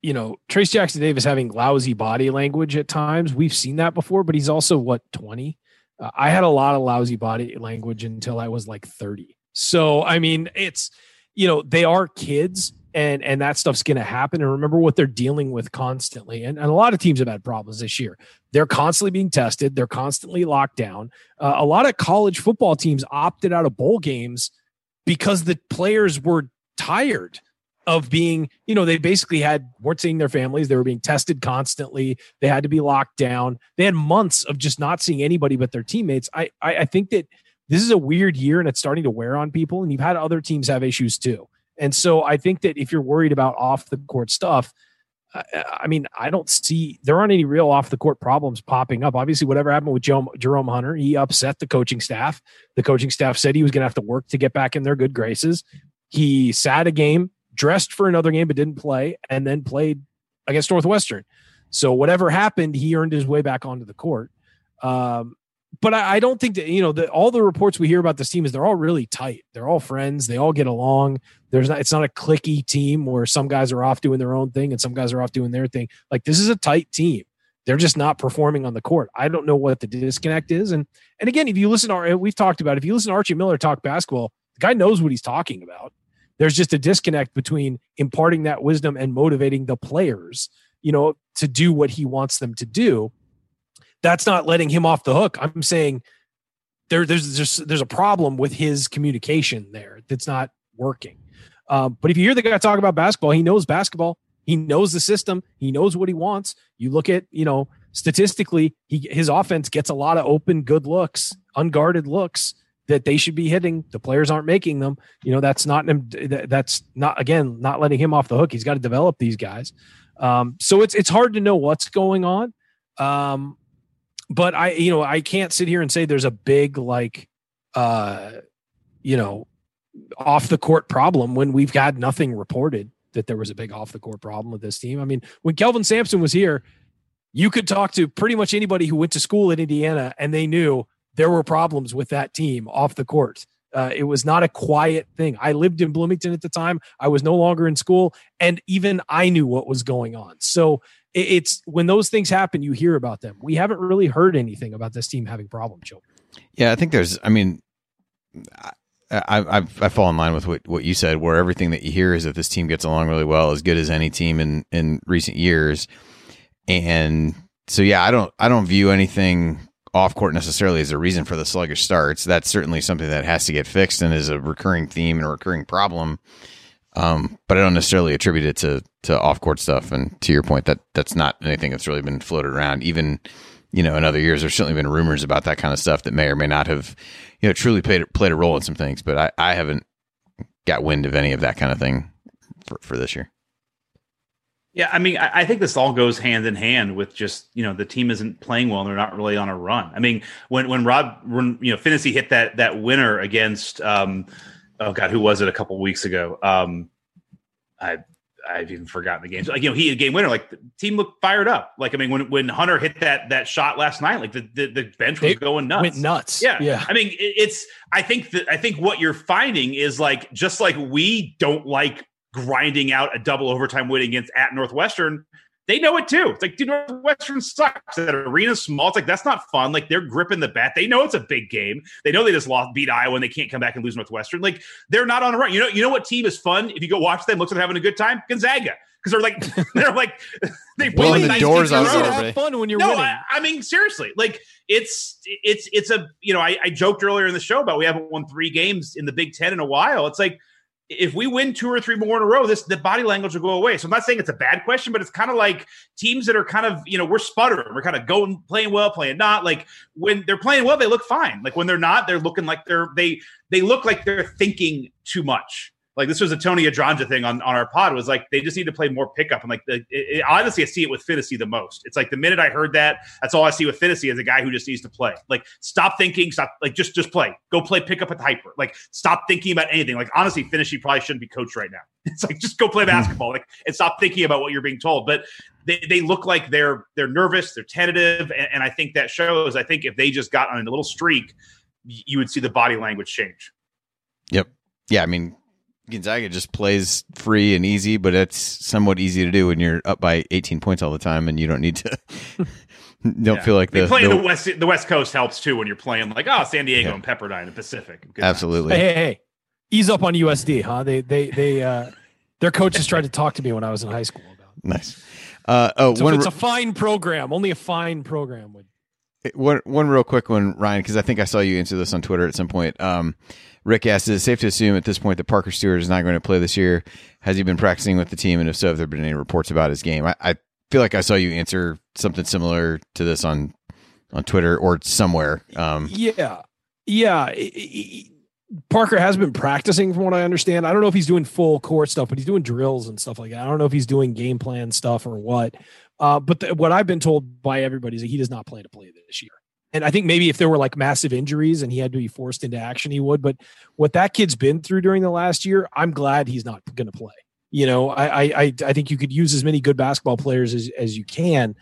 you know, Trayce Jackson-Davis having lousy body language at times. We've seen that before, but he's also, what, twenty? Uh, I had a lot of lousy body language until I was like thirty. So, I mean, it's, you know, they are kids, and and that stuff's going to happen. And remember what they're dealing with constantly. And, and a lot of teams have had problems this year. They're constantly being tested. They're constantly locked down. Uh, a lot of college football teams opted out of bowl games because the players were tired of being, you know, they basically had, weren't seeing their families. They were being tested constantly. They had to be locked down. They had months of just not seeing anybody but their teammates. I, I, I think that this is a weird year, and it's starting to wear on people. And you've had other teams have issues too. And so I think that if you're worried about off the court stuff, I, I mean, I don't see, there aren't any real off the court problems popping up. Obviously, whatever happened with Jerome, Jerome Hunter, he upset the coaching staff. The coaching staff said he was going to have to work to get back in their good graces. He sat a game, dressed for another game, but didn't play, and then played against Northwestern. So whatever happened, he earned his way back onto the court. Um, but I, I don't think that, you know, the, all the reports we hear about this team is they're all really tight. They're all friends. They all get along. There's not, it's not a cliquey team where some guys are off doing their own thing and some guys are off doing their thing. Like, this is a tight team. They're just not performing on the court. I don't know what the disconnect is. And, and again, if you listen to our, we've talked about, if you listen to Archie Miller talk basketball, the guy knows what he's talking about. There's just a disconnect between imparting that wisdom and motivating the players, you know, to do what he wants them to do. That's not letting him off the hook. I'm saying there, there's just, there's a problem with his communication there that's not working. Um, but if you hear the guy talk about basketball, he knows basketball. He knows the system. He knows what he wants. You look at, you know, statistically, he, his offense gets a lot of open, good looks, unguarded looks that they should be hitting. The players aren't making them. You know, that's not, that's not, again, not letting him off the hook. He's got to develop these guys. Um, so it's, it's hard to know what's going on. Um, but I, you know, I can't sit here and say there's a big, like, uh, you know, off the court problem when we've had nothing reported that there was a big off the court problem with this team. I mean, when Kelvin Sampson was here, you could talk to pretty much anybody who went to school in Indiana, and they knew there were problems with that team off the court. Uh, it was not a quiet thing. I lived in Bloomington at the time. I was no longer in school, and even I knew what was going on. So it's when those things happen, you hear about them. We haven't really heard anything about this team having problem children. Yeah, I think there's, I mean, I, I, I fall in line with what, what you said, where everything that you hear is that this team gets along really well, as good as any team in, in recent years. And so, yeah, I don't, I don't view anything off court necessarily as a reason for the sluggish starts. That's certainly something that has to get fixed and is a recurring theme and a recurring problem. Um, but I don't necessarily attribute it to, to off court stuff. And to your point, that that's not anything that's really been floated around. Even, you know, in other years, there's certainly been rumors about that kind of stuff that may or may not have, you know, truly played, played a role in some things, but I, I haven't got wind of any of that kind of thing for, for this year. Yeah. I mean, I, I think this all goes hand in hand with just, you know, the team isn't playing well and they're not really on a run. I mean, when, when Rob, when, you know, Phinisee hit that, that winner against, um, oh God, who was it a couple weeks ago? Um, I, I've even forgotten the game. So, like, you know, he a game winner, like the team looked fired up. Like, I mean, when, when Hunter hit that, that shot last night, like the, the, the bench was it going nuts. Went nuts. Yeah. yeah. I mean, it, it's, I think that, I think what you're finding is like, just like we don't like grinding out a double overtime win against at Northwestern. They know it too. It's like, dude, Northwestern sucks. That arena's small. It's like, that's not fun. Like, they're gripping the bat. They know it's a big game. They know they just lost, beat Iowa, and they can't come back and lose Northwestern. Like, they're not on a run. You know, you know what team is fun? If you go watch them, looks like they're having a good time? Gonzaga. Because they're like, they're like, they blowing the nice doors out. You have fun when you're no, winning. I, I mean, seriously, like it's, it's, it's a, you know, I, I joked earlier in the show about we haven't won three games in the Big Ten in a while. It's like, if we win two or three more in a row, this the body language will go away. So I'm not saying it's a bad question, but it's kind of like teams that are kind of, you know, we're sputtering. We're kind of going, playing well, playing not. Like when they're playing well, they look fine. Like when they're not, they're looking like they're they they look like they're thinking too much. Like this was a Tony Adranja thing on, on our pod. It was like they just need to play more pickup. And like the, it, it, honestly, I see it with Phinisee the most. It's like the minute I heard that, that's all I see with Phinisee is a guy who just needs to play. Like stop thinking, stop like just just play. Go play pickup at the hyper. Like stop thinking about anything. Like honestly, Phinisee probably shouldn't be coached right now. It's like just go play basketball. Like and stop thinking about what you're being told. But they, they look like they're they're nervous, they're tentative, and, and I think that shows. I think if they just got on a little streak, you would see the body language change. Yep. Yeah. I mean. Gonzaga just plays free and easy, but it's somewhat easy to do when you're up by eighteen points all the time and you don't need to don't yeah. feel like the, playing the, the West, the West Coast helps too. When you're playing like, oh, San Diego yeah. and Pepperdine and Pacific. Good Absolutely. Hey, hey, hey, ease up on U S D. Huh? They, they, they, uh, their coaches tried to talk to me when I was in high school. About nice. Uh, Oh, so it's re- a fine program. Only a fine program. Would One, one real quick one, Ryan, because I think I saw you answer this on Twitter at some point. Um, Rick asked, is it safe to assume at this point that Parker Stewart is not going to play this year? Has he been practicing with the team? And if so, have there been any reports about his game? I, I feel like I saw you answer something similar to this on, on Twitter or somewhere. Um, yeah. Yeah. It, it, Parker has been practicing from what I understand. I don't know if he's doing full court stuff, but he's doing drills and stuff like that. I don't know if he's doing game plan stuff or what. Uh, but the, what I've been told by everybody is that he does not plan to play this year. And I think maybe if there were like massive injuries and he had to be forced into action, he would. But what that kid's been through during the last year, I'm glad he's not going to play. You know, I, I I think you could use as many good basketball players as, as you can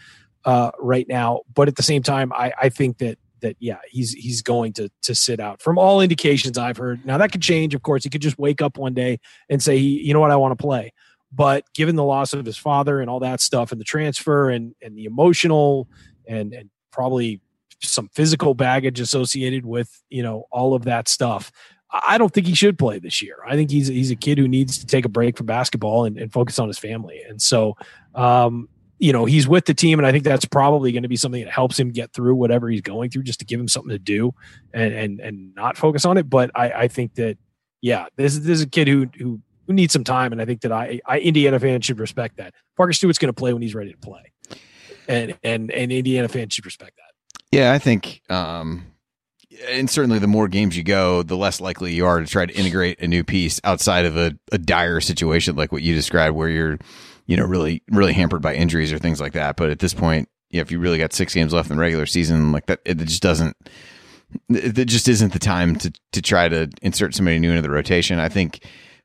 uh, right now. But at the same time, I, I think that that, yeah, he's he's going to to sit out from all indications I've heard. Now, that could change, of course. He could just wake up one day and say, you know what, I want to play. But given the loss of his father and all that stuff and the transfer and, and the emotional and, and probably some physical baggage associated with, you know, all of that stuff, I don't think he should play this year. I think he's he's a kid who needs to take a break from basketball and, and focus on his family. And so, um, you know, he's with the team, and I think that's probably going to be something that helps him get through whatever he's going through, just to give him something to do and and, and not focus on it. But I, I think that, yeah, this, this is a kid who who – who needs some time. And I think that I, I Indiana fans should respect that. Parker Stewart's going to play when he's ready to play. And, and, and Indiana fans should respect that. Yeah. I think, um, and certainly the more games you go, the less likely you are to try to integrate a new piece outside of a, a dire situation, like what you described, where you're, you know, really, really hampered by injuries or things like that. But at this point, you know, if you really got six games left in the regular season, like that, it just doesn't, it just isn't the time to, to try to insert somebody new into the rotation. I think,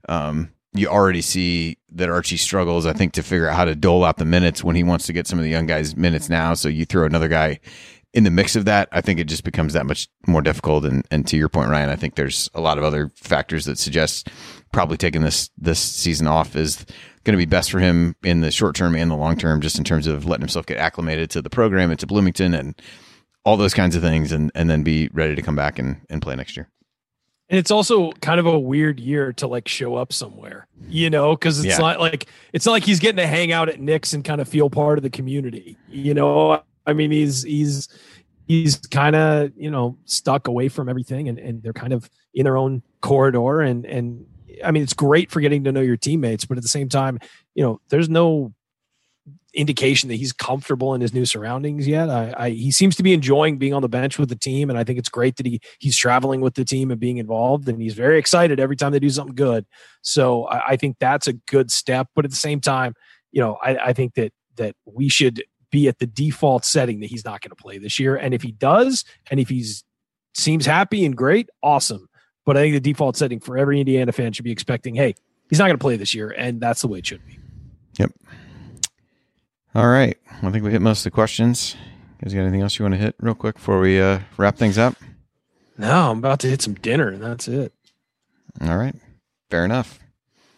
Um, you already see that Archie struggles, I think, to figure out how to dole out the minutes when he wants to get some of the young guys minutes now. So you throw another guy in the mix of that, I think it just becomes that much more difficult. And, and to your point, Ryan, I think there's a lot of other factors that suggest probably taking this this season off is going to be best for him in the short term and the long term, just in terms of letting himself get acclimated to the program and to Bloomington and all those kinds of things, and, and then be ready to come back and, and play next year. And it's also kind of a weird year to like show up somewhere, you know, because it's yeah. not like it's not like he's getting to hang out at Knicks and kind of feel part of the community. You know, I mean, he's he's he's kind of, you know, stuck away from everything, and, and they're kind of in their own corridor. And, and I mean, it's great for getting to know your teammates, but at the same time, you know, there's no indication that he's comfortable in his new surroundings yet. I, I he seems to be enjoying being on the bench with the team, and I think it's great that he he's traveling with the team and being involved, and he's very excited every time they do something good. So I, I think that's a good step. But at the same time, you know, I, I think that that we should be at the default setting that he's not going to play this year. And if he does, and if he's seems happy and great, awesome. But I think the default setting for every Indiana fan should be expecting, hey, he's not going to play this year, and that's the way it should be. Yep. All right. I think we hit most of the questions. You guys got anything else you want to hit real quick before we uh, wrap things up? No, I'm about to hit some dinner, and that's it. All right. Fair enough.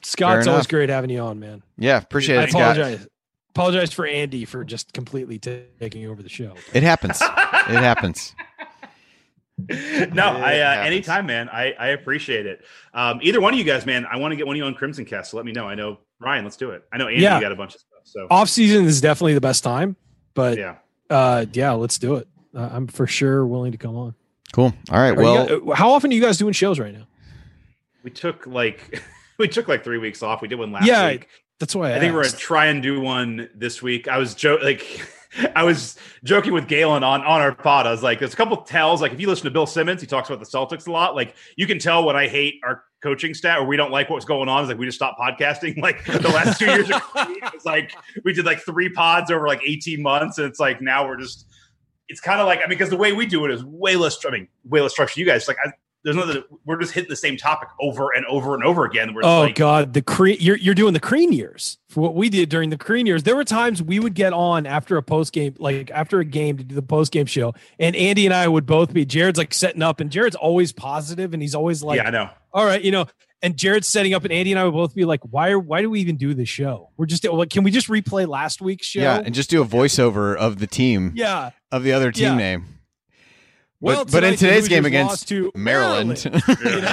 Scott, it's always great having you on, man. Yeah, appreciate it, Scott. I apologize. Apologize for Andy for just completely t- taking over the show. It happens. It happens. No, I uh, anytime, man. I, I appreciate it. Um, either one of you guys, man, I want to get one of you on Crimson Cast, so let me know. I know, Ryan, let's do it. I know Andy, yeah. You got a bunch of stuff. So off season is definitely the best time, but yeah, uh, yeah, let's do it. Uh, I'm for sure willing to come on. Cool. All right. Are well, guys, how often are you guys doing shows right now? We took like we took like three weeks off. We did one last yeah, week. That's why I, I think asked. We're going to try and do one this week. I was joking. Like, I was joking with Galen on, on our pod. I was like, there's a couple tells. Like, if you listen to Bill Simmons, he talks about the Celtics a lot. Like, you can tell when I hate our coaching staff or we don't like what's going on. It's like, we just stopped podcasting. Like, the last two years, it was like, we did like three pods over like eighteen months. And it's like, now we're just, it's kind of like, I mean, because the way we do it is way less, I mean, way less structured. You guys, like, I, there's nothing, we're just hitting the same topic over and over and over again. We're oh like, God, the Cree, you're, you're doing the Creen years for what we did during the Creen years. There were times we would get on after a post game, like after a game to do the post game show. And Andy and I would both be, Jared's like setting up, and Jared's always positive, and he's always like, yeah, I know. All right. You know, and Jared's setting up, and Andy and I would both be like, why are, why do we even do this show? We're just, like, can we just replay last week's show? Yeah. And just do a voiceover of the team. Yeah. Of the other team yeah. name. Well, but, but in today's game against to Maryland, Maryland.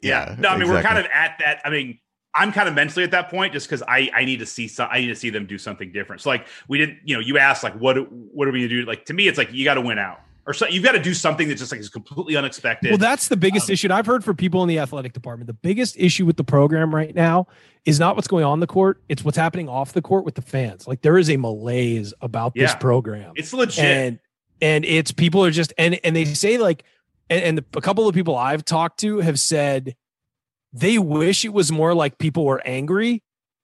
Yeah. yeah, no, I mean exactly. We're kind of at that. I mean, I'm kind of mentally at that point just because I, I need to see some, I need to see them do something different. So like we didn't, you know, you asked like what what do we do? Like to me, it's like you got to win out. Or so you've got to do something that's just like is completely unexpected. Well, that's the biggest um, issue. And I've heard from people in the athletic department, the biggest issue with the program right now is not what's going on in the court. It's what's happening off the court with the fans. Like there is a malaise about yeah, this program. It's legit. And, and it's people are just, and, and they say like, and, and the, a couple of people I've talked to have said they wish it was more like people were angry.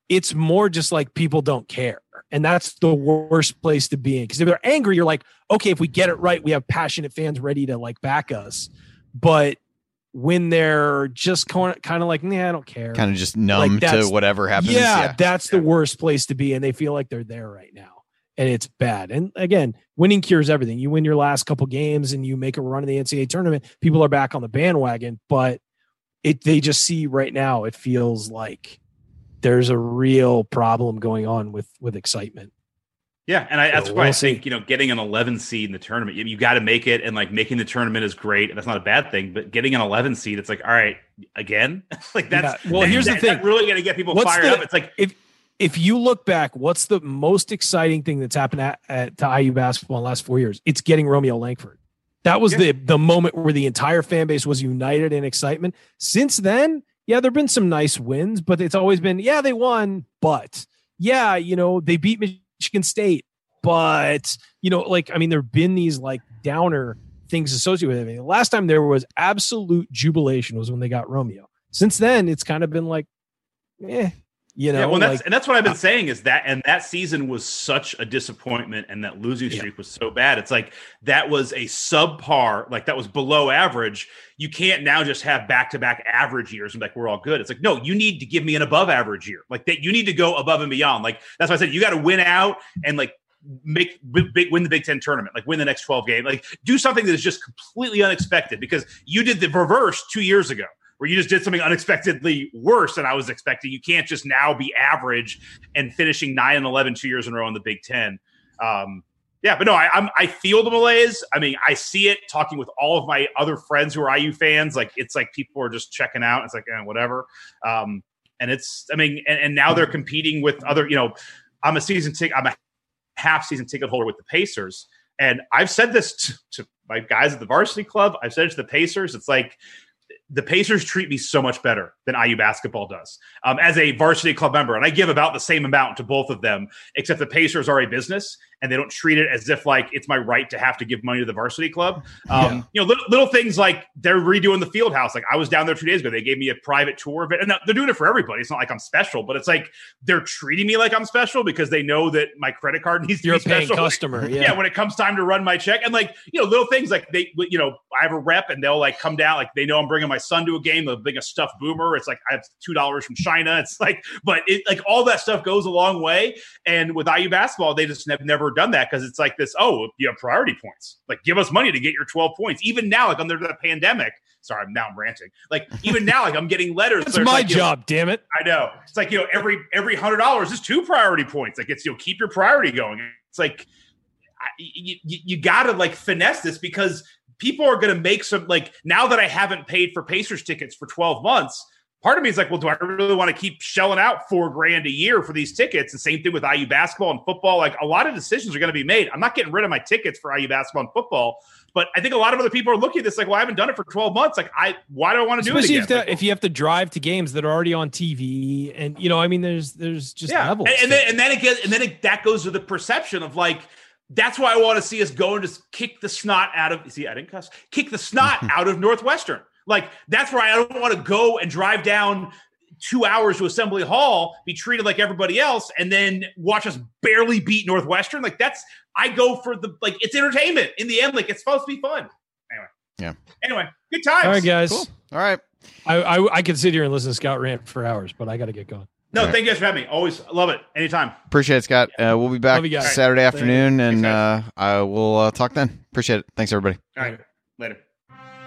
It's more just like people don't care. And that's the worst place to be in. Because if they're angry, you're like, okay, if we get it right, we have passionate fans ready to like back us. But when they're just kind of like, nah, I don't care. Kind of just numb like to whatever happens. Yeah, yeah. that's yeah. the worst place to be. And they feel like they're there right now. And it's bad. And again, winning cures everything. You win your last couple games and you make a run in the N C A A tournament. People are back on the bandwagon. But it they just see right now, it feels like there's a real problem going on with, with excitement. Yeah. And I, so that's why we'll I think, see. you know, getting an eleven seed in the tournament, you, you got to make it, and like making the tournament is great. And that's not a bad thing, but getting an eleven seed, it's like, all right, again, like that's, yeah. well, that, here's that, the thing. That really going to get people what's fired the, up. It's like, if, if you look back, what's the most exciting thing that's happened at, at to I U basketball in the last four years? It's getting Romeo Langford. That was yeah. the, the moment where the entire fan base was united in excitement. Since then, yeah, there've been some nice wins, but it's always been, yeah, they won, but yeah, you know, they beat Michigan State, but you know, like, I mean, there've been these like downer things associated with it. I mean, the last time there was absolute jubilation was when they got Romeo. Since then, it's kind of been like, eh, you know, yeah, well, that's, like, and that's what I've been saying is that, and that season was such a disappointment, and that losing streak yeah. was so bad. It's like, that was a subpar, like that was below average. You can't now just have back-to-back average years and like, we're all good. It's like, no, you need to give me an above average year. Like that, you need to go above and beyond. Like, that's why I said, you got to win out and like make big win the Big Ten tournament, like win the next twelve game, like do something that is just completely unexpected, because you did the reverse two years ago, where you just did something unexpectedly worse than I was expecting. You can't just now be average and finishing nine and eleven two years in a row in the Big Ten. Um, yeah, but no, I I'm, I feel the malaise. I mean, I see it talking with all of my other friends who are I U fans. Like, it's like people are just checking out. It's like, eh, whatever. Um, and it's, I mean, and, and now they're competing with other, you know, I'm a season ticket, I'm a half season ticket holder with the Pacers. And I've said this to, to my guys at the varsity club. I've said it to the Pacers. It's like, the Pacers treat me so much better than I U basketball does, um, as a varsity club member. And I give about the same amount to both of them, except the Pacers are a business and they don't treat it as if like it's my right to have to give money to the varsity club. Um, yeah. You know, little, little things like they're redoing the field house. Like I was down there two days ago. They gave me a private tour of it, and they're doing it for everybody. It's not like I'm special, but it's like they're treating me like I'm special because they know that my credit card needs to You're be special. You're a paying customer. Yeah. yeah. When it comes time to run my check, and like, you know, little things like they, you know, I have a rep and they'll like come down. Like they know I'm bringing my son to a game, the biggest stuffed boomer. It's like I have two dollars from China. It's like, but it, like all that stuff goes a long way. And with I U basketball, they just have never done that, because it's like this. Oh, you have priority points. Like, give us money to get your twelve points. Even now, like under the pandemic. Sorry, now I'm ranting. Like even now, like I'm getting letters. It's my like, job, know, damn it. I know. It's like, you know, every every hundred dollars is two priority points. Like it's, you know, keep your priority going. It's like I, you, you got to like finesse this, because people are going to make some, like, now that I haven't paid for Pacers tickets for twelve months, part of me is like, well, do I really want to keep shelling out four grand a year for these tickets? And same thing with I U basketball and football. Like a lot of decisions are going to be made. I'm not getting rid of my tickets for I U basketball and football, but I think a lot of other people are looking at this like, well, I haven't done it for twelve months. Like I, why do I want to do it again? Especially if, like, if you have to drive to games that are already on T V, and you know, I mean, there's, there's just yeah. levels. And, and then, and then it gets, and then it, that goes to the perception of like, that's why I want to see us go and just kick the snot out of, see, I didn't cuss, kick the snot out of Northwestern. Like, that's why I don't want to go and drive down two hours to Assembly Hall, be treated like everybody else, and then watch us barely beat Northwestern. Like, that's, I go for the, like, it's entertainment in the end. Like, it's supposed to be fun. Anyway. Yeah. Anyway, good times. All right, guys. Cool. All right. I, I, I could sit here and listen to Scott rant for hours, but I got to get going. No, right. Thank you guys for having me. Always love it. Anytime. Appreciate it, Scott. Yeah. Uh, we'll be back Saturday right. afternoon, Thanks, and uh, I will uh, talk then. Appreciate it. Thanks, everybody. All right. Later.